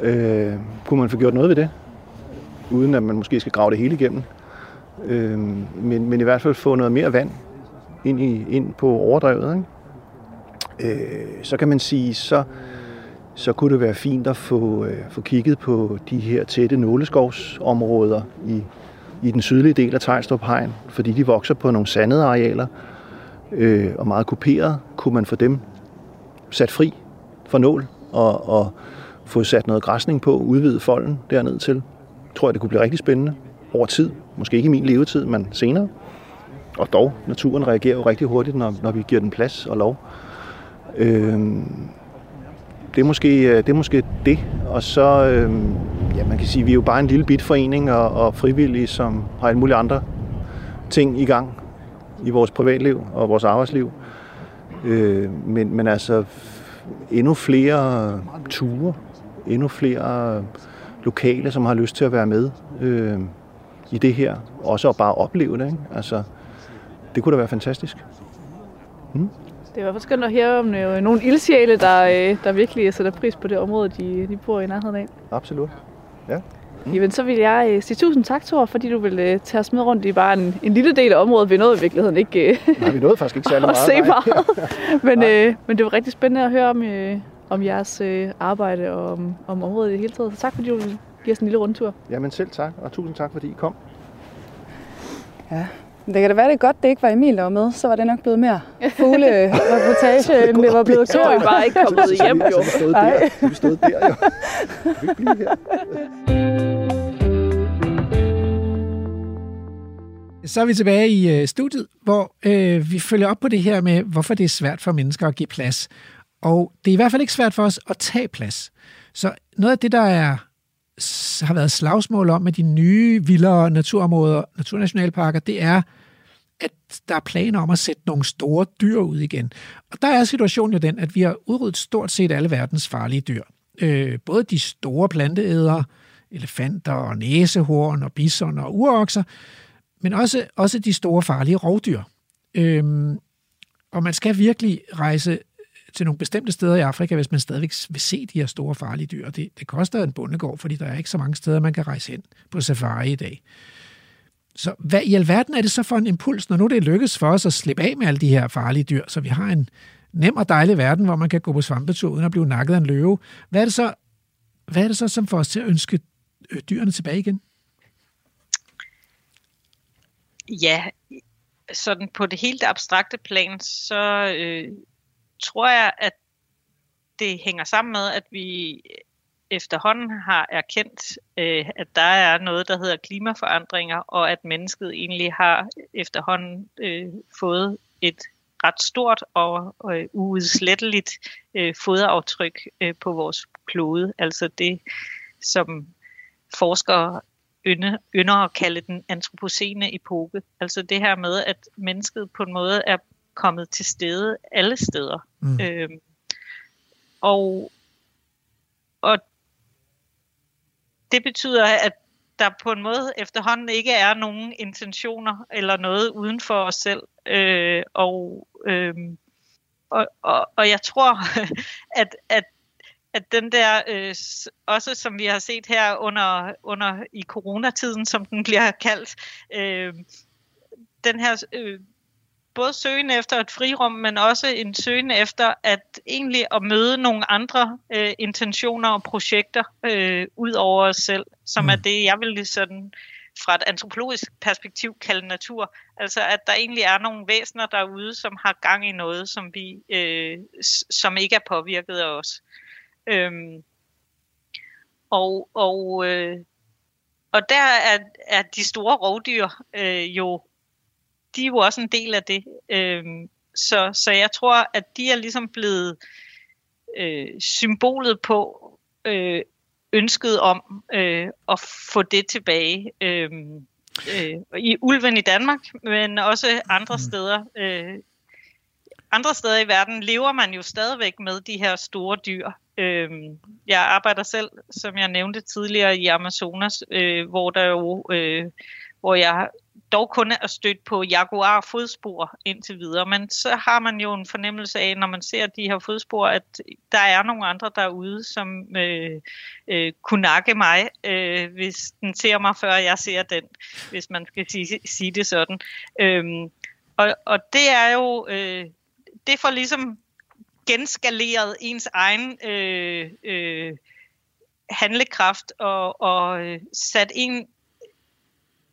Øhm, kunne man få gjort noget ved det? Uden at man måske skal grave det hele igennem. Øhm, men, men i hvert fald få noget mere vand ind, i, ind på overdrevet, ikke? Øh, så kan man sige, så så kunne det være fint at få, øh, få kigget på de her tætte nåleskovsområder i, i den sydlige del af Tejstrup hegn, fordi de vokser på nogle sandede arealer øh, og meget kuperede. Kunne man få dem sat fri for nål og, og få sat noget græsning på, udvide folden derned til? Tror jeg, det kunne blive rigtig spændende over tid. Måske ikke i min levetid, men senere. Og dog, naturen reagerer jo rigtig hurtigt, når, når vi giver den plads og lov. Øh, Det er, måske, det er måske det, og så, øh, ja, man kan sige, vi er jo bare en lille bit forening og, og frivillige, som har alle mulige andre ting i gang, i vores privatliv og vores arbejdsliv. Øh, men, men altså endnu flere ture, endnu flere lokale, som har lyst til at være med øh, i det her. Også at bare opleve det, ikke? Altså, det kunne da være fantastisk. Mm. Det er i hvert fald skønt at høre om øh, nogle ildsjæle, der, øh, der virkelig sætter pris på det område, de, de bor i nærheden af. Absolut, ja. Mm. Jamen, så vil jeg øh, sige tusind tak, Thor, fordi du ville øh, tage os med rundt i bare en, en lille del af området. Vi nåede i virkeligheden ikke... Øh, nej, vi nåede faktisk ikke særlig meget. meget. men, øh, men det var rigtig spændende at høre om, øh, om jeres øh, arbejde og om, om området i det hele taget. Så tak, fordi du ville give os en lille rundtur. Jamen selv tak, og tusind tak, fordi I kom. Ja. Det kan da være, det er godt, det ikke var Emil, der var med. Så var det nok blevet mere fuglereportage, end det var blevet tur. Vi bare ikke kommet hjem, jo. Så vi stod der, jo. Vi kan ikke blive her. Så er vi tilbage i studiet, hvor øh, vi følger op på det her med, hvorfor det er svært for mennesker at give plads. Og det er i hvert fald ikke svært for os at tage plads. Så noget af det, der er... har været slagsmål om med de nye vildere naturområder, naturnationalparker, det er, at der er planer om at sætte nogle store dyr ud igen. Og der er situationen jo den, at vi har udryddet stort set alle verdens farlige dyr. Øh, både de store planteædere, elefanter og næsehorn og bison og urokser, men også, også de store farlige rovdyr. Øh, og man skal virkelig rejse til nogle bestemte steder i Afrika, hvis man stadigvæk vil se de her store farlige dyr. Det, det koster en bondegård, fordi der er ikke så mange steder, man kan rejse hen på safari i dag. Så hvad i alverden er det så for en impuls, når nu det lykkes for os at slippe af med alle de her farlige dyr, så vi har en nem og dejlig verden, hvor man kan gå på svampetur uden at blive nakket af en løve. Hvad er det så, hvad er det så som får os til at ønske dyrene tilbage igen? Ja, sådan på det helt abstrakte plan, så... Øh tror jeg, at det hænger sammen med, at vi efterhånden har erkendt, øh, at der er noget, der hedder klimaforandringer, og at mennesket egentlig har efterhånden øh, fået et ret stort og øh, uudsletteligt øh, foderaftryk øh, på vores klode. Altså det, som forskere ynde, ynder at kalde den antropocene epoke. Altså det her med, at mennesket på en måde er kommet til stede alle steder. Mm. Øhm, og, og det betyder, at der på en måde efterhånden ikke er nogen intentioner eller noget uden for os selv. Øh, og, øhm, og, og, og jeg tror, at, at, at den der, øh, også som vi har set her under, under i coronatiden, som den bliver kaldt, øh, den her... Øh, både søgen efter et frirum, men også en søgen efter at egentlig at møde nogle andre øh, intentioner og projekter øh, ud over os selv, som mm. er det, jeg vil sådan fra et antropologisk perspektiv kalde natur. Altså at der egentlig er nogle væsener derude, som har gang i noget, som vi øh, som ikke er påvirket af os. Øhm, og og, øh, og der er, er de store rovdyr øh, jo de er jo også en del af det. Øhm, så, så jeg tror, at de er ligesom blevet øh, symbolet på øh, ønsket om øh, at få det tilbage. Øhm, øh, I ulven i Danmark, men også andre steder. Øh, andre steder i verden lever man jo stadigvæk med de her store dyr. Øhm, jeg arbejder selv, som jeg nævnte tidligere, i Amazonas, øh, hvor der jo, øh, hvor jeg dog kun at støtte på jaguar-fodspor indtil videre, men så har man jo en fornemmelse af, når man ser de her fodspor, at der er nogle andre derude, som øh, øh, kunne nakke mig, øh, hvis den ser mig, før jeg ser den, hvis man skal sige, sige det sådan. Øhm, og, og det er jo, øh, det får ligesom genskaleret ens egen øh, øh, handlekraft og, og sat en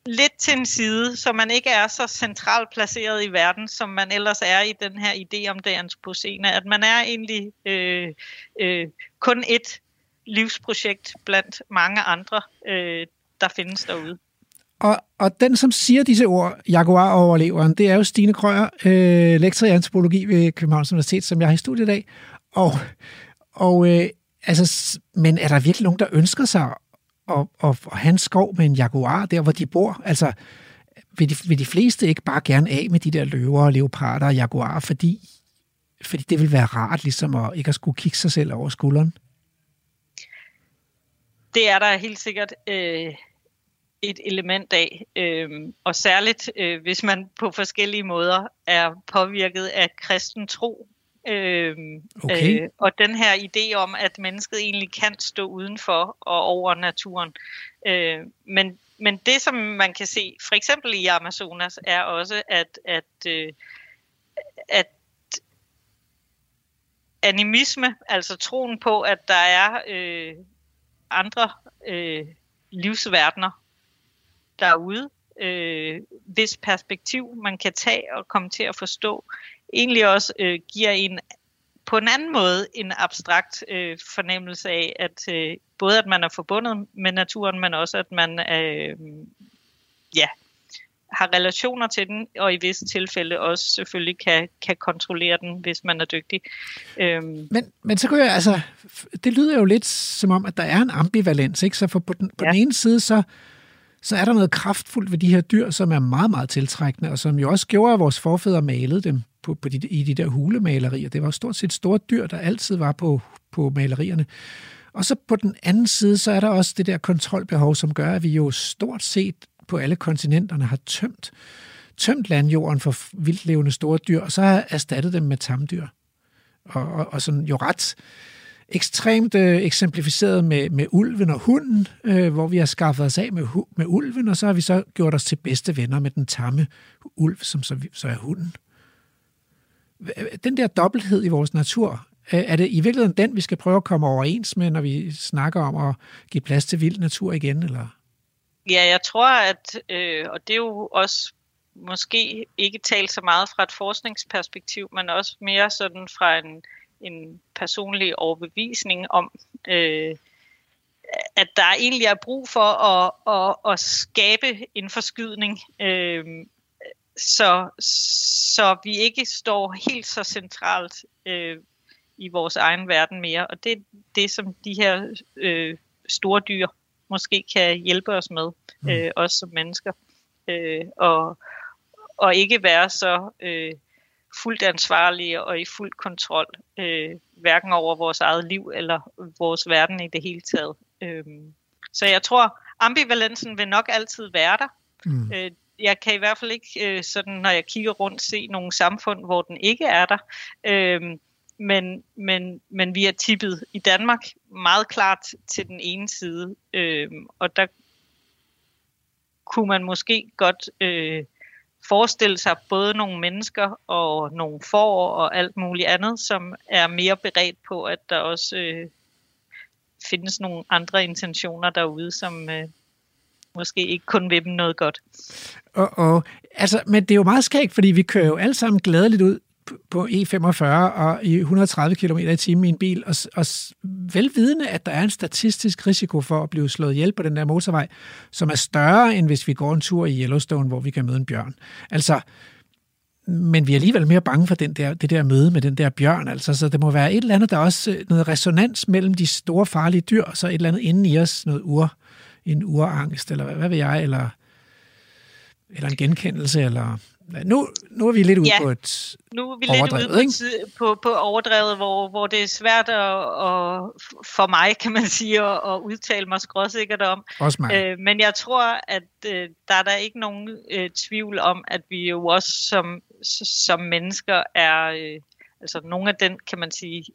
lidt til en side, så man ikke er så centralt placeret i verden, som man ellers er i den her idé om det antropocene, at man er egentlig øh, øh, kun et livsprojekt blandt mange andre, øh, der findes derude. Og, og den, som siger disse ord, jaguar-overleveren, det er jo Stine Krøijer, øh, lektor i antropologi ved Københavns Universitet, som jeg har i studiet i dag. Og, og, øh, altså, men er der virkelig nogen, der ønsker sig Og, og, og hans skov med en jaguar, der hvor de bor, altså vil de, vil de fleste ikke bare gerne af med de der løver og leoparder og jaguarer, fordi, fordi det vil være rart ligesom at ikke at skulle kigge sig selv over skulderen? Det er der helt sikkert øh, et element af, øh, og særligt øh, hvis man på forskellige måder er påvirket af kristen tro. Øh, okay. øh, og den her idé om, at mennesket egentlig kan stå udenfor og over naturen. Øh, men, men det, som man kan se, for eksempel i Amazonas, er også, at, at, øh, at animisme, altså troen på, at der er øh, andre øh, livsverdener derude, øh, hvis perspektiv man kan tage og komme til at forstå, egentlig også øh, giver en på en anden måde en abstrakt øh, fornemmelse af, at øh, både at man er forbundet med naturen, men også at man øh, ja, har relationer til den, og i visse tilfælde også selvfølgelig kan, kan kontrollere den, hvis man er dygtig. Øhm. Men, men så kunne jeg, altså, det lyder jo lidt som om, at der er en ambivalens, ikke? Så for på den, på ja. den ene side, så så er der noget kraftfuldt ved de her dyr, som er meget, meget tiltrækkende, og som jo også gjorde, at vores forfædre malede dem på, på de, i de der hulemalerier. Det var stort set store dyr, der altid var på, på malerierne. Og så på den anden side, så er der også det der kontrolbehov, som gør, at vi jo stort set på alle kontinenterne har tømt, tømt landjorden for vildtlevende store dyr, og så har erstattet dem med tamdyr. Og, og, og sådan jo ret ekstremt øh, eksemplificeret med, med ulven og hunden, øh, hvor vi har skaffet os af med, hu- med ulven, og så har vi så gjort os til bedste venner med den tamme ulv, som så, så er hunden. Den der dobbelthed i vores natur, øh, er det i virkeligheden den, vi skal prøve at komme overens med, når vi snakker om at give plads til vild natur igen, eller? Ja, jeg tror, at, øh, og det er jo også måske ikke talt så meget fra et forskningsperspektiv, men også mere sådan fra en en personlig overbevisning om, øh, at der egentlig er brug for at, at, at skabe en forskydning, øh, så, så vi ikke står helt så centralt øh, i vores egen verden mere. Og det er det, som de her øh, store dyr måske kan hjælpe os med, øh, os som mennesker, øh, og, og ikke være så Øh, fuldt ansvarlige og i fuld kontrol, øh, hverken over vores eget liv eller vores verden i det hele taget. Øh, så jeg tror, ambivalensen vil nok altid være der. Mm. Øh, jeg kan i hvert fald ikke, øh, sådan, når jeg kigger rundt, se nogle samfund, hvor den ikke er der. Øh, men, men, men vi er tippet i Danmark meget klart til den ene side, øh, og der kunne man måske godt Øh, forestille sig både nogle mennesker og nogle får og alt muligt andet, som er mere beredt på, at der også øh, findes nogle andre intentioner derude, som øh, måske ikke kun vil dem noget godt. Uh-oh. Altså, men det er jo meget skægt, fordi vi kører jo alle sammen glædeligt ud på E femogfyrre og i hundrede og tredive kilometer i timen i en bil, og, og velvidende, at der er en statistisk risiko for at blive slået ihjel på den der motorvej, som er større, end hvis vi går en tur i Yellowstone, hvor vi kan møde en bjørn. Altså, men vi er alligevel mere bange for den der, det der møde med den der bjørn, altså, så det må være et eller andet, der er også noget resonans mellem de store farlige dyr, og så et eller andet inde i os, noget ur, en urangst, eller hvad, hvad ved jeg, eller, eller en genkendelse, eller Nu, nu er vi lidt ude ja, på et nu er vi lidt ude på, på overdrevet, hvor, hvor det er svært at, at, for mig, kan man sige, at, at udtale mig skråsikkert om. Også mig. Øh, men jeg tror, at øh, der er der ikke nogen øh, tvivl om, at vi jo også som, som mennesker er, øh, altså nogle af den, kan man sige,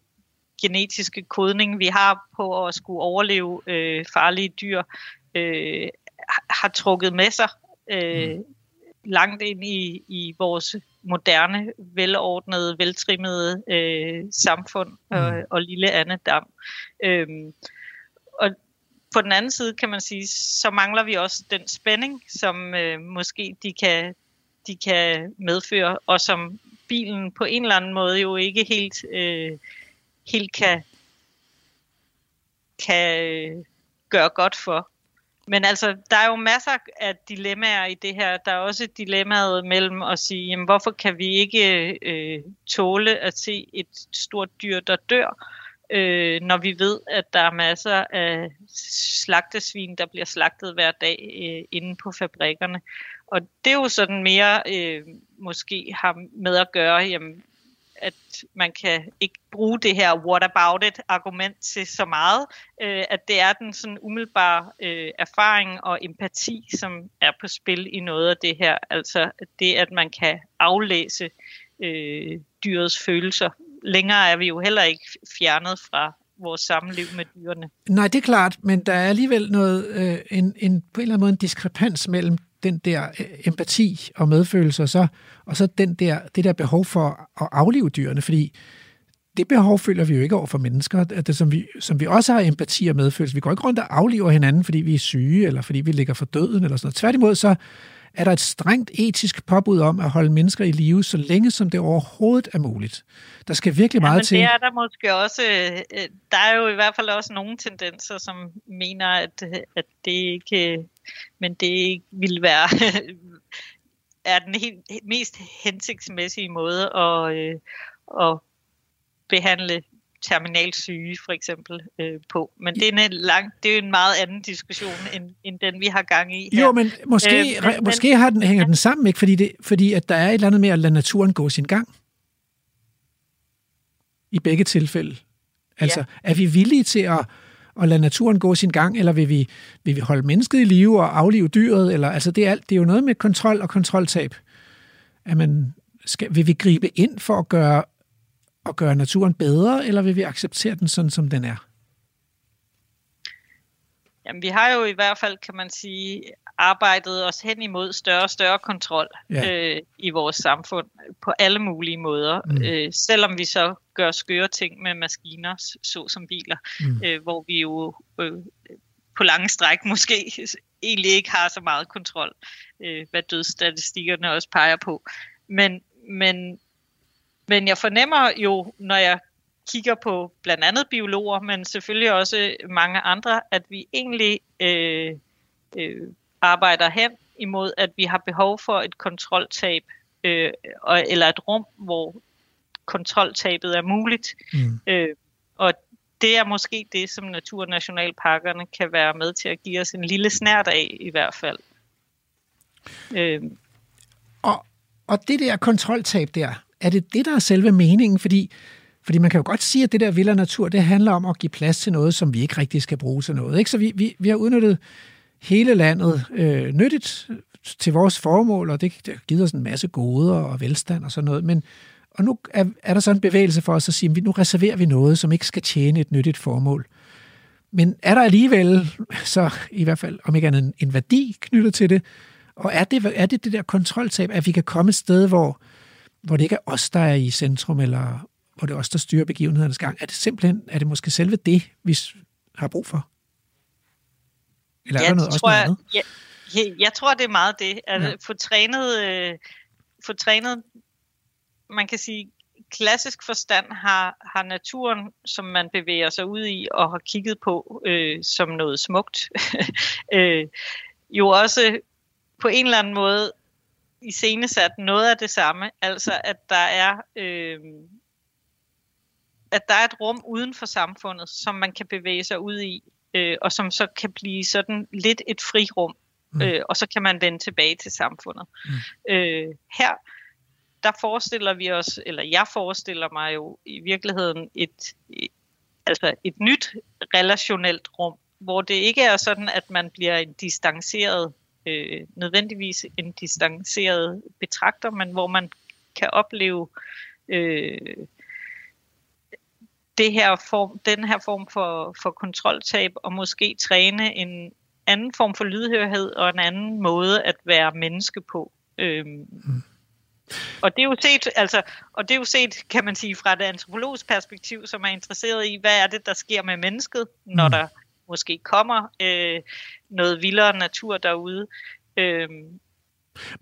genetiske kodning, vi har på at skulle overleve øh, farlige dyr, øh, har trukket med sig Øh, mm. langt ind i, i vores moderne, velordnede, veltrimmede øh, samfund og, mm. og lille andedam. Øhm, og på den anden side, kan man sige, så mangler vi også den spænding, som øh, måske de kan, de kan medføre, og som bilen på en eller anden måde jo ikke helt, øh, helt kan, kan gøre godt for. Men altså, der er jo masser af dilemmaer i det her. Der er også et dilemmaet mellem at sige, jamen, hvorfor kan vi ikke øh, tåle at se et stort dyr, der dør, øh, når vi ved, at der er masser af slagtesvin, der bliver slagtet hver dag øh, inde på fabrikkerne. Og det er jo sådan mere øh, måske har med at gøre, jamen, at man kan ikke bruge det her what about it argument til så meget, øh, at det er den sådan umiddelbare øh, erfaring og empati, som er på spil i noget af det her. Altså det, at man kan aflæse øh, dyrets følelser. Længere er vi jo heller ikke fjernet fra vores sammenliv med dyrene. Nej, det er klart, men der er alligevel noget, øh, en, en, på en eller anden måde en diskrepans mellem den der empati og medfølelse, og så, og så den der, det der behov for at aflive dyrene, fordi det behov føler vi jo ikke over for mennesker, det, som, vi, som vi også har empati og medfølelse. Vi går ikke rundt og afliver hinanden, fordi vi er syge, eller fordi vi ligger for døden, eller sådan noget. Tværtimod så er der et strengt etisk påbud om at holde mennesker i live, så længe som det overhovedet er muligt. Der skal virkelig meget til. Ja, men det er der måske også. Der er jo i hvert fald også nogle tendenser, som mener, at, at det ikke, men det ikke vil være er den helt, mest hensigtsmæssige måde at, at behandle terminal syge for eksempel øh, på, men det er en lang, det er en meget anden diskussion end, end den vi har gang i her. Jo, men måske øh, men, måske har den hænger ja. den sammen, ikke, fordi det fordi at der er et eller andet med at lade naturen gå sin gang. I begge tilfælde. Altså ja. er vi villige til at at lade naturen gå sin gang, eller vil vi vil vi holde mennesket i live og aflive dyret, eller altså det er alt, det er jo noget med kontrol og kontroltab. At man skal, vil vi gribe ind for at gøre og gøre naturen bedre, eller vil vi acceptere den sådan, som den er? Jamen, vi har jo i hvert fald, kan man sige, arbejdet os hen imod større og større kontrol ja. øh, i vores samfund på alle mulige måder. Mm. Øh, selvom vi så gør skøre ting med maskiner, såsom biler, mm. øh, hvor vi jo øh, på lange stræk måske egentlig ikke har så meget kontrol, øh, hvad dødsstatistikkerne også peger på. Men... men Men jeg fornemmer jo, når jeg kigger på blandt andet biologer, men selvfølgelig også mange andre, at vi egentlig øh, øh, arbejder hen imod, at vi har behov for et kontroltab, øh, eller et rum, hvor kontroltabet er muligt. Mm. Øh, og det er måske det, som naturnationalparkerne kan være med til at give os en lille snert af, i hvert fald. Øh. Og, og det der kontroltab der, er det det, der er selve meningen? Fordi, fordi man kan jo godt sige, at det der vild og natur, det handler om at give plads til noget, som vi ikke rigtig skal bruge til noget. Ikke? Så vi, vi, vi har udnyttet hele landet øh, nyttigt til vores formål, og det, det giver os en masse goder og velstand og sådan noget. Men, og nu er, er der sådan en bevægelse for os at sige, at nu reserverer vi noget, som ikke skal tjene et nyttigt formål. Men er der alligevel, så i hvert fald om ikke andet en, en værdi knyttet til det, og er det er det, det der kontroltab, at vi kan komme et sted, hvor hvor det ikke er os, der er i centrum, eller hvor det er os, der styrer begivenhedernes gang. Er det simpelthen, er det måske selve det, vi har brug for? Eller er ja, der noget, tror også noget jeg, jeg, jeg tror, det er meget det. At ja. få, trænet, øh, få trænet, man kan sige, klassisk forstand har, har naturen, som man bevæger sig ud i og har kigget på øh, som noget smukt. øh, jo også på en eller anden måde, iscenesat noget af det samme, altså at der er øh, at der er et rum uden for samfundet, som man kan bevæge sig ud i, øh, og som så kan blive sådan lidt et frirum, øh, mm. og så kan man vende tilbage til samfundet. Mm. Øh, her, der forestiller vi os, eller jeg forestiller mig jo i virkeligheden et, altså et nyt relationelt rum, hvor det ikke er sådan, at man bliver en distanceret Øh, nødvendigvis en distanceret betragter, men hvor man kan opleve øh, det her form, den her form for, for kontroltab, og måske træne en anden form for lydhørhed og en anden måde at være menneske på. Øh, mm. Og det er jo set, altså, og det er jo set, kan man sige, fra et antropologisk perspektiv, som er interesseret i, hvad er det, der sker med mennesket, mm. når der måske kommer øh, noget vildere natur derude. Øh,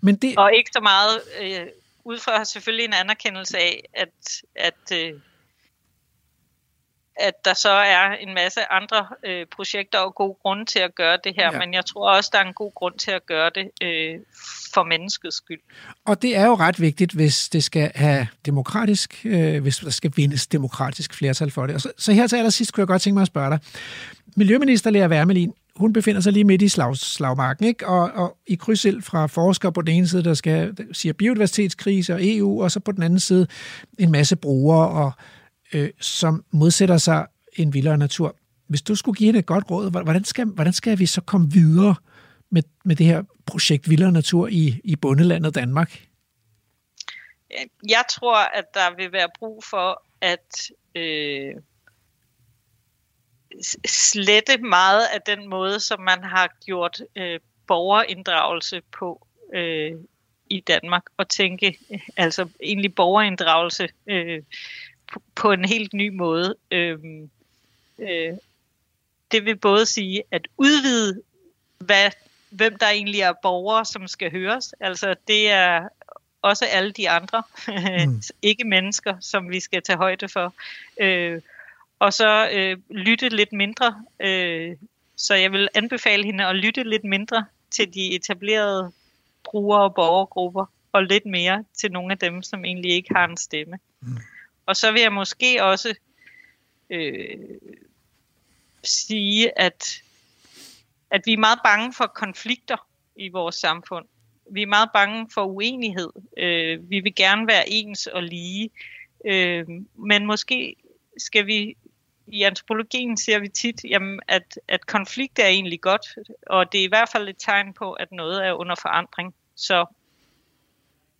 Men det... Og ikke så meget øh, ud fra selvfølgelig en anerkendelse af, at, at, øh, at der så er en masse andre øh, projekter og gode grunde til at gøre det her. Ja. Men jeg tror også, der er en god grund til at gøre det øh, for menneskets skyld. Og det er jo ret vigtigt, hvis det skal have demokratisk, øh, hvis der skal vindes demokratisk flertal for det. Og så, så her til allersidst kunne jeg godt tænke mig at spørge dig. Miljøminister Lea Wermelin hun befinder sig lige midt i slag, slagmarken, ikke? Og, og i krydsild fra forskere på den ene side, der skal siger biodiversitetskrise og E U, og så på den anden side en masse brugere, og, øh, som modsætter sig en vildere natur. Hvis du skulle give hende et godt råd, hvordan skal, hvordan skal vi så komme videre med, med det her projekt Vildere Natur i, i bundelandet Danmark? Jeg tror, at der vil være brug for at øh, slette meget af den måde, som man har gjort øh, borgerinddragelse på øh, i Danmark, og tænke, altså egentlig borgerinddragelse øh, på, på en helt ny måde. Øh, øh, det vil både sige at udvide, hvad, hvem der egentlig er borgere, som skal høres. Altså det er også alle de andre mm. ikke-mennesker, som vi skal tage højde for. Øh, og så øh, lytte lidt mindre. Øh, så jeg vil anbefale hende at lytte lidt mindre til de etablerede brugere og borgergrupper, og lidt mere til nogle af dem, som egentlig ikke har en stemme. Mm. Og så vil jeg måske også øh, sige, at, at vi er meget bange for konflikter i vores samfund. Vi er meget bange for uenighed. Øh, vi vil gerne være ens og lige. Øh, men måske skal vi, i antropologien ser vi tit, jamen, at, at konflikt er egentlig godt. Og det er i hvert fald et tegn på, at noget er under forandring. Så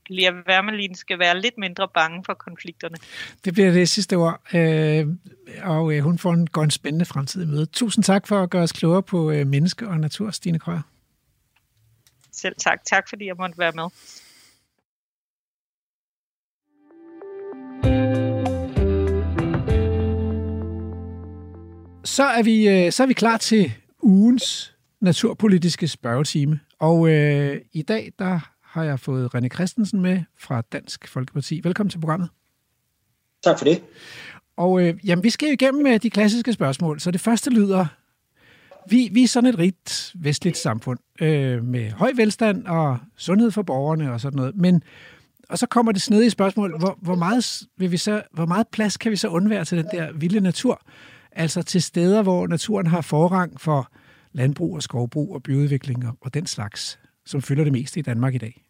Lea Wermelin skal være lidt mindre bange for konflikterne. Det bliver det sidste ord. Øh, og hun får en godt spændende fremtid i møde. Tusind tak for at gøre os klogere på øh, menneske og natur, Stine Krøijer. Selv tak. Tak fordi jeg måtte være med. Så er vi, så er vi klar til ugens naturpolitiske spørgetime. Og øh, i dag der har jeg fået René Christensen med fra Dansk Folkeparti. Velkommen til programmet. Tak for det. Og øh, jamen, vi skal jo igennem de klassiske spørgsmål. Så det første lyder... Vi, vi er sådan et rigt vestligt samfund øh, med høj velstand og sundhed for borgerne og sådan noget. Men, og så kommer det snedige spørgsmål, hvor, hvor, meget vil vi så, hvor meget plads kan vi så undvære til den der vilde natur? Altså til steder, hvor naturen har forrang for landbrug og skovbrug og byudvikling og den slags, som fylder det meste i Danmark i dag.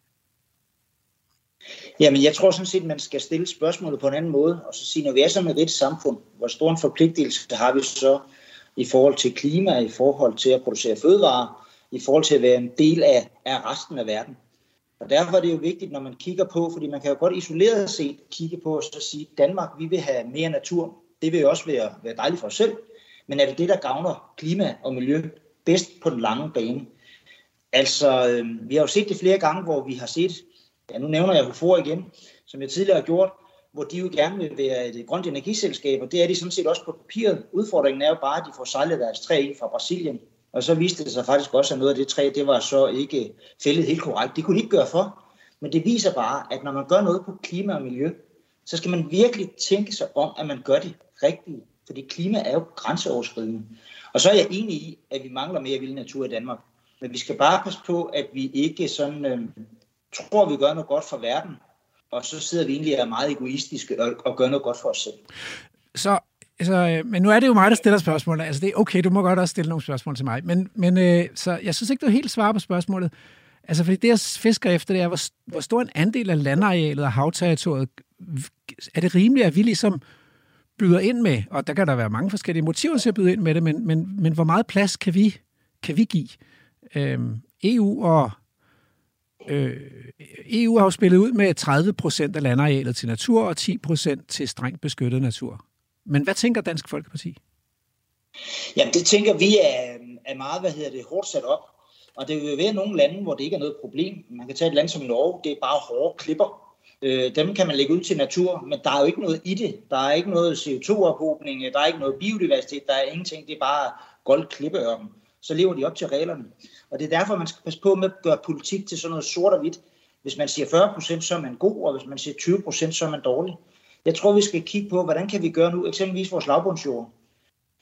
Jamen, jeg tror sådan set, man skal stille spørgsmålet på en anden måde, og så sige, når vi er sådan et rigt samfund, hvor stor en forpligtelse har vi så i forhold til klima, i forhold til at producere fødevarer, i forhold til at være en del af, af resten af verden. Og derfor er det jo vigtigt, når man kigger på, fordi man kan jo godt isoleret set kigge på og så sige, Danmark, vi vil have mere natur. Det vil jo også være, være dejligt for os selv. Men er det det, der gavner klima og miljø bedst på den lange bane? Altså, øh, vi har jo set det flere gange, hvor vi har set, ja, nu nævner jeg Hufor igen, som jeg tidligere har gjort, hvor de jo gerne vil være et grønt energiselskab, og det er de sådan set også på papiret. Udfordringen er jo bare, at de får sejlet deres træ ind fra Brasilien, og så viste det sig faktisk også, at noget af det træ, det var så ikke fældet helt korrekt. Det kunne de ikke gøre for, men det viser bare, at når man gør noget på klima og miljø, så skal man virkelig tænke sig om, at man gør det rigtigt, fordi klima er jo grænseoverskridende. Og så er jeg enig i, at vi mangler mere vild natur i Danmark, men vi skal bare passe på, at vi ikke sådan øh, tror, vi gør noget godt for verden, og så sidder vi egentlig og er meget egoistiske og gør noget godt for os selv. Så, altså, men nu er det jo mig, der stiller spørgsmålene. Altså, det er okay, du må godt også stille nogle spørgsmål til mig. Men, men øh, så jeg synes ikke, du helt svarer på spørgsmålet. Altså, fordi det, jeg fisker efter, det er, hvor, hvor stor en andel af landarealet og havterritoriet er det rimeligt, at vi ligesom byder ind med? Og der kan der være mange forskellige motiver til at byde ind med det, men, men, men hvor meget plads kan vi, kan vi give? Øhm, E U og... E U har jo spillet ud med tredive procent af landarealet til natur og ti procent til strengt beskyttet natur. Men hvad tænker Dansk Folkeparti? Jamen det tænker vi er, er meget, hvad hedder det, hårdt sat op. Og det vil jo være nogle lande, hvor det ikke er noget problem. Man kan tage et land som Norge, det er bare hårde klipper. Øh, dem kan man lægge ud til natur, men der er jo ikke noget i det. Der er ikke noget C O to ophobning, der er ikke noget biodiversitet, der er ingenting. Det er bare gold klippeørken. Så lever de op til reglerne. Og det er derfor, man skal passe på med at gøre politik til sådan noget sort og hvidt. Hvis man siger fyrre procent, så er man god, og hvis man siger tyve procent, så er man dårlig. Jeg tror, vi skal kigge på, hvordan kan vi gøre nu, eksempelvis vores lavbundsjord.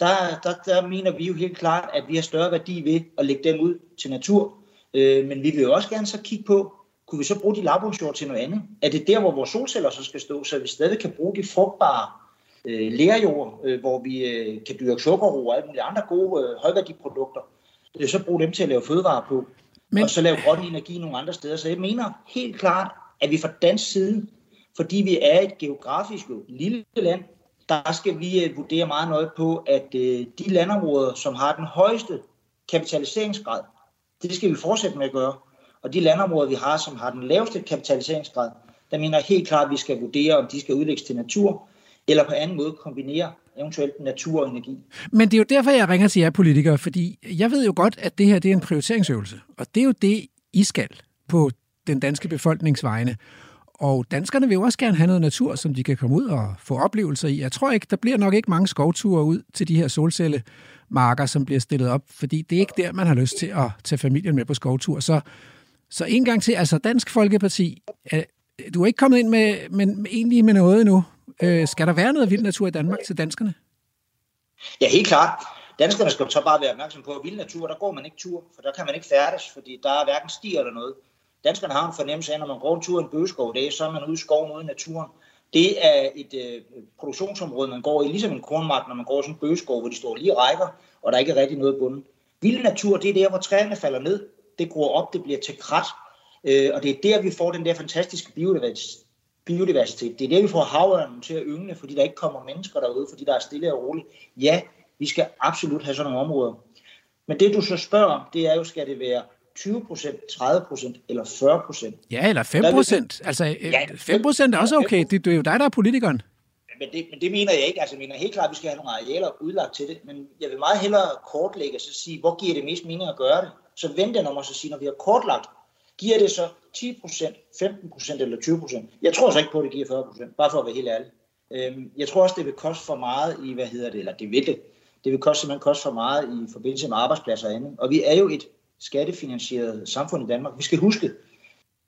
Der, der, der mener vi jo helt klart, at vi har større værdi ved at lægge dem ud til natur. Øh, men vi vil jo også gerne så kigge på, kunne vi så bruge de lavbundsjord til noget andet? Er det der, hvor vores solceller så skal stå, så vi stadig kan bruge de frugtbare øh, lerjord, øh, hvor vi øh, kan dyrke sukkerroer og alle mulige andre gode øh, højværdiprodukter. så bruge dem til at lave fødevarer på, men... og så lave grøn energi nogle andre steder. Så jeg mener helt klart, at vi fra dansk side, fordi vi er et geografisk jo, lille land, der skal vi vurdere meget nøje på, at de landområder, som har den højeste kapitaliseringsgrad, det skal vi fortsætte med at gøre. Og de landområder, vi har, som har den laveste kapitaliseringsgrad, der mener helt klart, at vi skal vurdere, om de skal udlægges til natur, eller på anden måde kombinere eventuelt natur og energi. Men det er jo derfor, jeg ringer til jer politikere, fordi jeg ved jo godt, at det her det er en prioriteringsøvelse. Og det er jo det, I skal på den danske befolkningsvegne. Og danskerne vil jo også gerne have noget natur, som de kan komme ud og få oplevelser i. Jeg tror ikke, der bliver nok ikke mange skovture ud til de her solcellemarker, som bliver stillet op, fordi det er ikke der, man har lyst til at tage familien med på skovtur. Så, så en gang til, altså Dansk Folkeparti, du er ikke kommet ind med, men egentlig med noget endnu. Øh, skal der være noget vild natur i Danmark til danskerne? Ja, helt klart. Danskerne skal så bare være opmærksom på, at vild natur, der går man ikke tur, for der kan man ikke færdes, fordi der er hverken stier eller noget. Danskerne har en fornemmelse af, når man går en tur i en bøgeskov, det er, så er man ude i skoven, ude i naturen. Det er et øh, produktionsområde, man går i, ligesom en kornmark, når man går i sådan en bøgeskov, hvor de står lige rækker, og der er ikke rigtig noget bundet. Vild natur, det er der, hvor træerne falder ned, det gror op, det bliver til krat, øh, og det er der, vi får den der fantastiske biodiversitet. Det er der, vi får havørnen til at yngle, fordi der ikke kommer mennesker derude, fordi der er stille og roligt. Ja, vi skal absolut have sådan nogle områder. Men det, du så spørger om, det er jo, skal det være tyve procent, tredive procent eller fyrre procent. Ja, eller fem procent. Altså, ja, fem procent er også okay. Det er jo dig, der er politikeren. Men det, men det mener jeg ikke. Altså, jeg mener helt klart, at vi skal have nogle arealer udlagt til det. Men jeg vil meget hellere kortlægge og så sige, hvor giver det mest mening at gøre det? Så vent den om og så sige, når vi har kortlagt, giver det så ti procent, femten procent eller tyve procent? Jeg tror så ikke på, at det giver fyrre procent, bare for at være helt ærlig. Jeg tror også, det vil koste for meget i, hvad hedder det, eller det vil det. Det vil koste, simpelthen koste for meget i forbindelse med arbejdspladser og andet. Og vi er jo et skattefinansieret samfund i Danmark. Vi skal huske,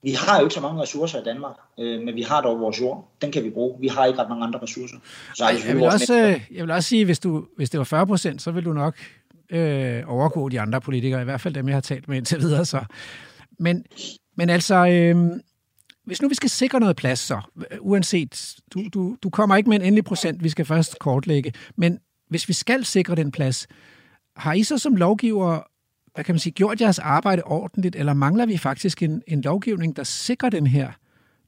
vi har jo ikke så mange ressourcer i Danmark, øh, men vi har dog vores jord. Den kan vi bruge. Vi har ikke ret mange andre ressourcer. Så jeg, jeg, vil også, jeg vil også sige, hvis du hvis det var fyrre procent, så vil du nok øh, overgå de andre politikere, i hvert fald dem, jeg har talt med indtil videre. Så. Men, men altså, øh, hvis nu vi skal sikre noget plads, så uanset, du, du, du kommer ikke med en endelig procent, vi skal først kortlægge, men hvis vi skal sikre den plads, har I så som lovgivere hvad kan man sige, gjort jeres arbejde ordentligt, eller mangler vi faktisk en, en lovgivning, der sikrer den her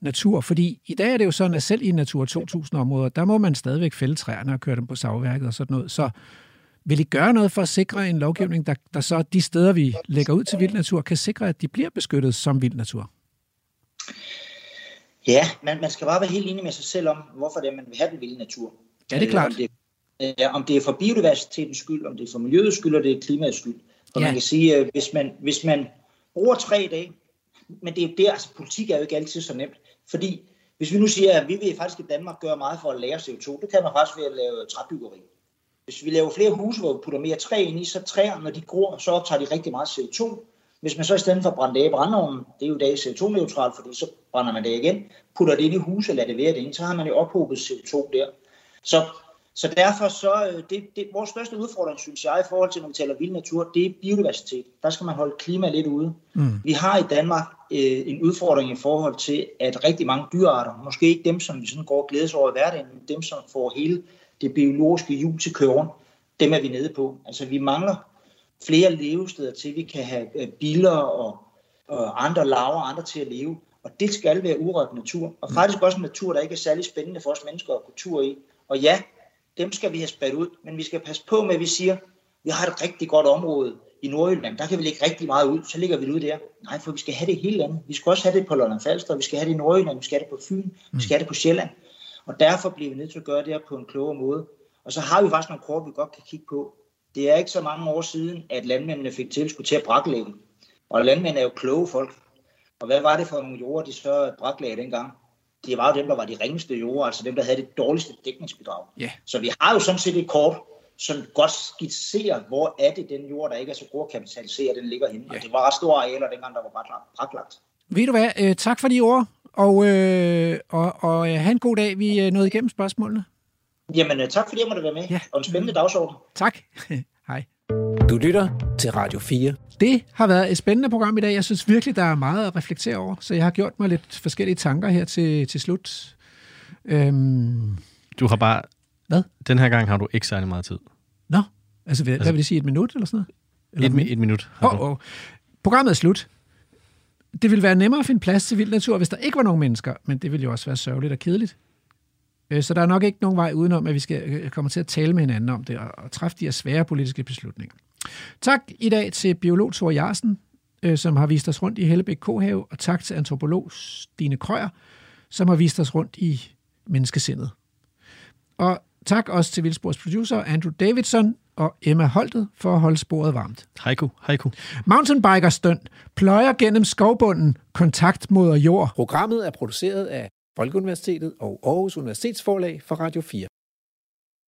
natur? Fordi i dag er det jo sådan, at selv i Natur to tusind-områder, der må man stadigvæk fælde træerne og køre dem på savværket og sådan noget. Så vil I gøre noget for at sikre en lovgivning, der, der så de steder, vi lægger ud til vild natur, kan sikre, at de bliver beskyttet som vild natur? Ja, man, man skal bare være helt enig med sig selv om, hvorfor det er, man vil have den vilde natur. Ja, det er klart. Om det, øh, om det er for biodiversitetens skyld, om det er for miljøets skyld, eller det er klimaets skyld. Og ja. Man kan sige, at hvis man, hvis man bruger tre dage, men det er jo der, altså politik er jo ikke altid så nemt, fordi hvis vi nu siger, at vi vil faktisk i Danmark gøre meget for at lagre C O to, det kan man faktisk ved at lave træbyggeri. Hvis vi laver flere huse, hvor vi putter mere træ ind i, så træer, når de gror, så optager de rigtig meget C O to. Hvis man så i stedet for at brænde det af i brændeovnen, det er jo i dag C O to-neutralt, fordi så brænder man det igen, putter det ind i huset og lader det være det, så har man jo ophobet C O to der. Så... Så derfor så, det, det, vores største udfordring, synes jeg, i forhold til, når vi taler vild natur, det er biodiversitet. Der skal man holde klima lidt ude. Mm. Vi har i Danmark øh, en udfordring i forhold til, at rigtig mange dyrearter, måske ikke dem, som vi sådan går og glædes over i hverdagen, men dem, som får hele det biologiske hjul til køren, dem er vi nede på. Altså, vi mangler flere levesteder til, vi kan have biller og, og andre larver og andre til at leve. Og det skal være urørt natur. Og faktisk også en natur, der ikke er særlig spændende for os mennesker at gå tur i. Og ja, dem skal vi have spadt ud, men vi skal passe på med, at vi siger, at vi har et rigtig godt område i Nordjylland, der kan vi lægge rigtig meget ud, så ligger vi ud der. Nej, for vi skal have det i hele landet. Vi skal også have det på Lolland-Falster, vi skal have det i Nordjylland, vi skal have det på Fyn, vi skal have det på Sjælland. Og derfor bliver vi nødt til at gøre det her på en klogere måde. Og så har vi faktisk nogle kort, vi godt kan kigge på. Det er ikke så mange år siden, at landmændene fik tilskud til at braklægge. Og landmænd er jo kloge folk. Og hvad var det for nogle jorder, de så braklagde dengang? Det var jo dem, der var de ringeste jorder, altså dem, der havde det dårligste dækningsbidrag. Yeah. Så vi har jo sådan set et kort, som godt skitserer, hvor er det den jord, der ikke er så god at kapitalisere, den ligger henne. Yeah. Og det var ret store arealer, dengang der var braklagt. Ved du hvad, øh, tak for de ord, og, øh, og, og have en god dag. Vi nåede igennem spørgsmålene. Jamen øh, tak fordi jeg måtte være med, yeah. Og en spændende dagsorden. Tak. Hej. Du lytter til Radio fire. Det har været et spændende program i dag. Jeg synes virkelig, der er meget at reflektere over, så jeg har gjort mig lidt forskellige tanker her til, til slut. Øhm, du har bare... Hvad? Den her gang har du ikke særlig meget tid. Nå, altså hvad, altså, hvad vil det sige? Et minut eller sådan Et, et minut. Oh, oh. Programmet er slut. Det ville være nemmere at finde plads til vild natur, hvis der ikke var nogen mennesker, men det ville jo også være sørgeligt og kedeligt. Så der er nok ikke nogen vej udenom, at vi skal komme til at tale med hinanden om det, og træffe de her svære politiske beslutninger. Tak i dag til biolog Thor Hjarsen, som har vist os rundt i Hellebæk Kohave, og tak til antropolog Stine Krøijer, som har vist os rundt i menneskesindet. Og tak også til Vildspors producer Andrew Davidson og Emma Holtet for at holde sporet varmt. Haiku, haiku. Mountainbikerstønd pløjer gennem skovbunden, kontakt mod jord. Programmet er produceret af Folkeuniversitetet og Aarhus Universitetsforlag for Radio fire.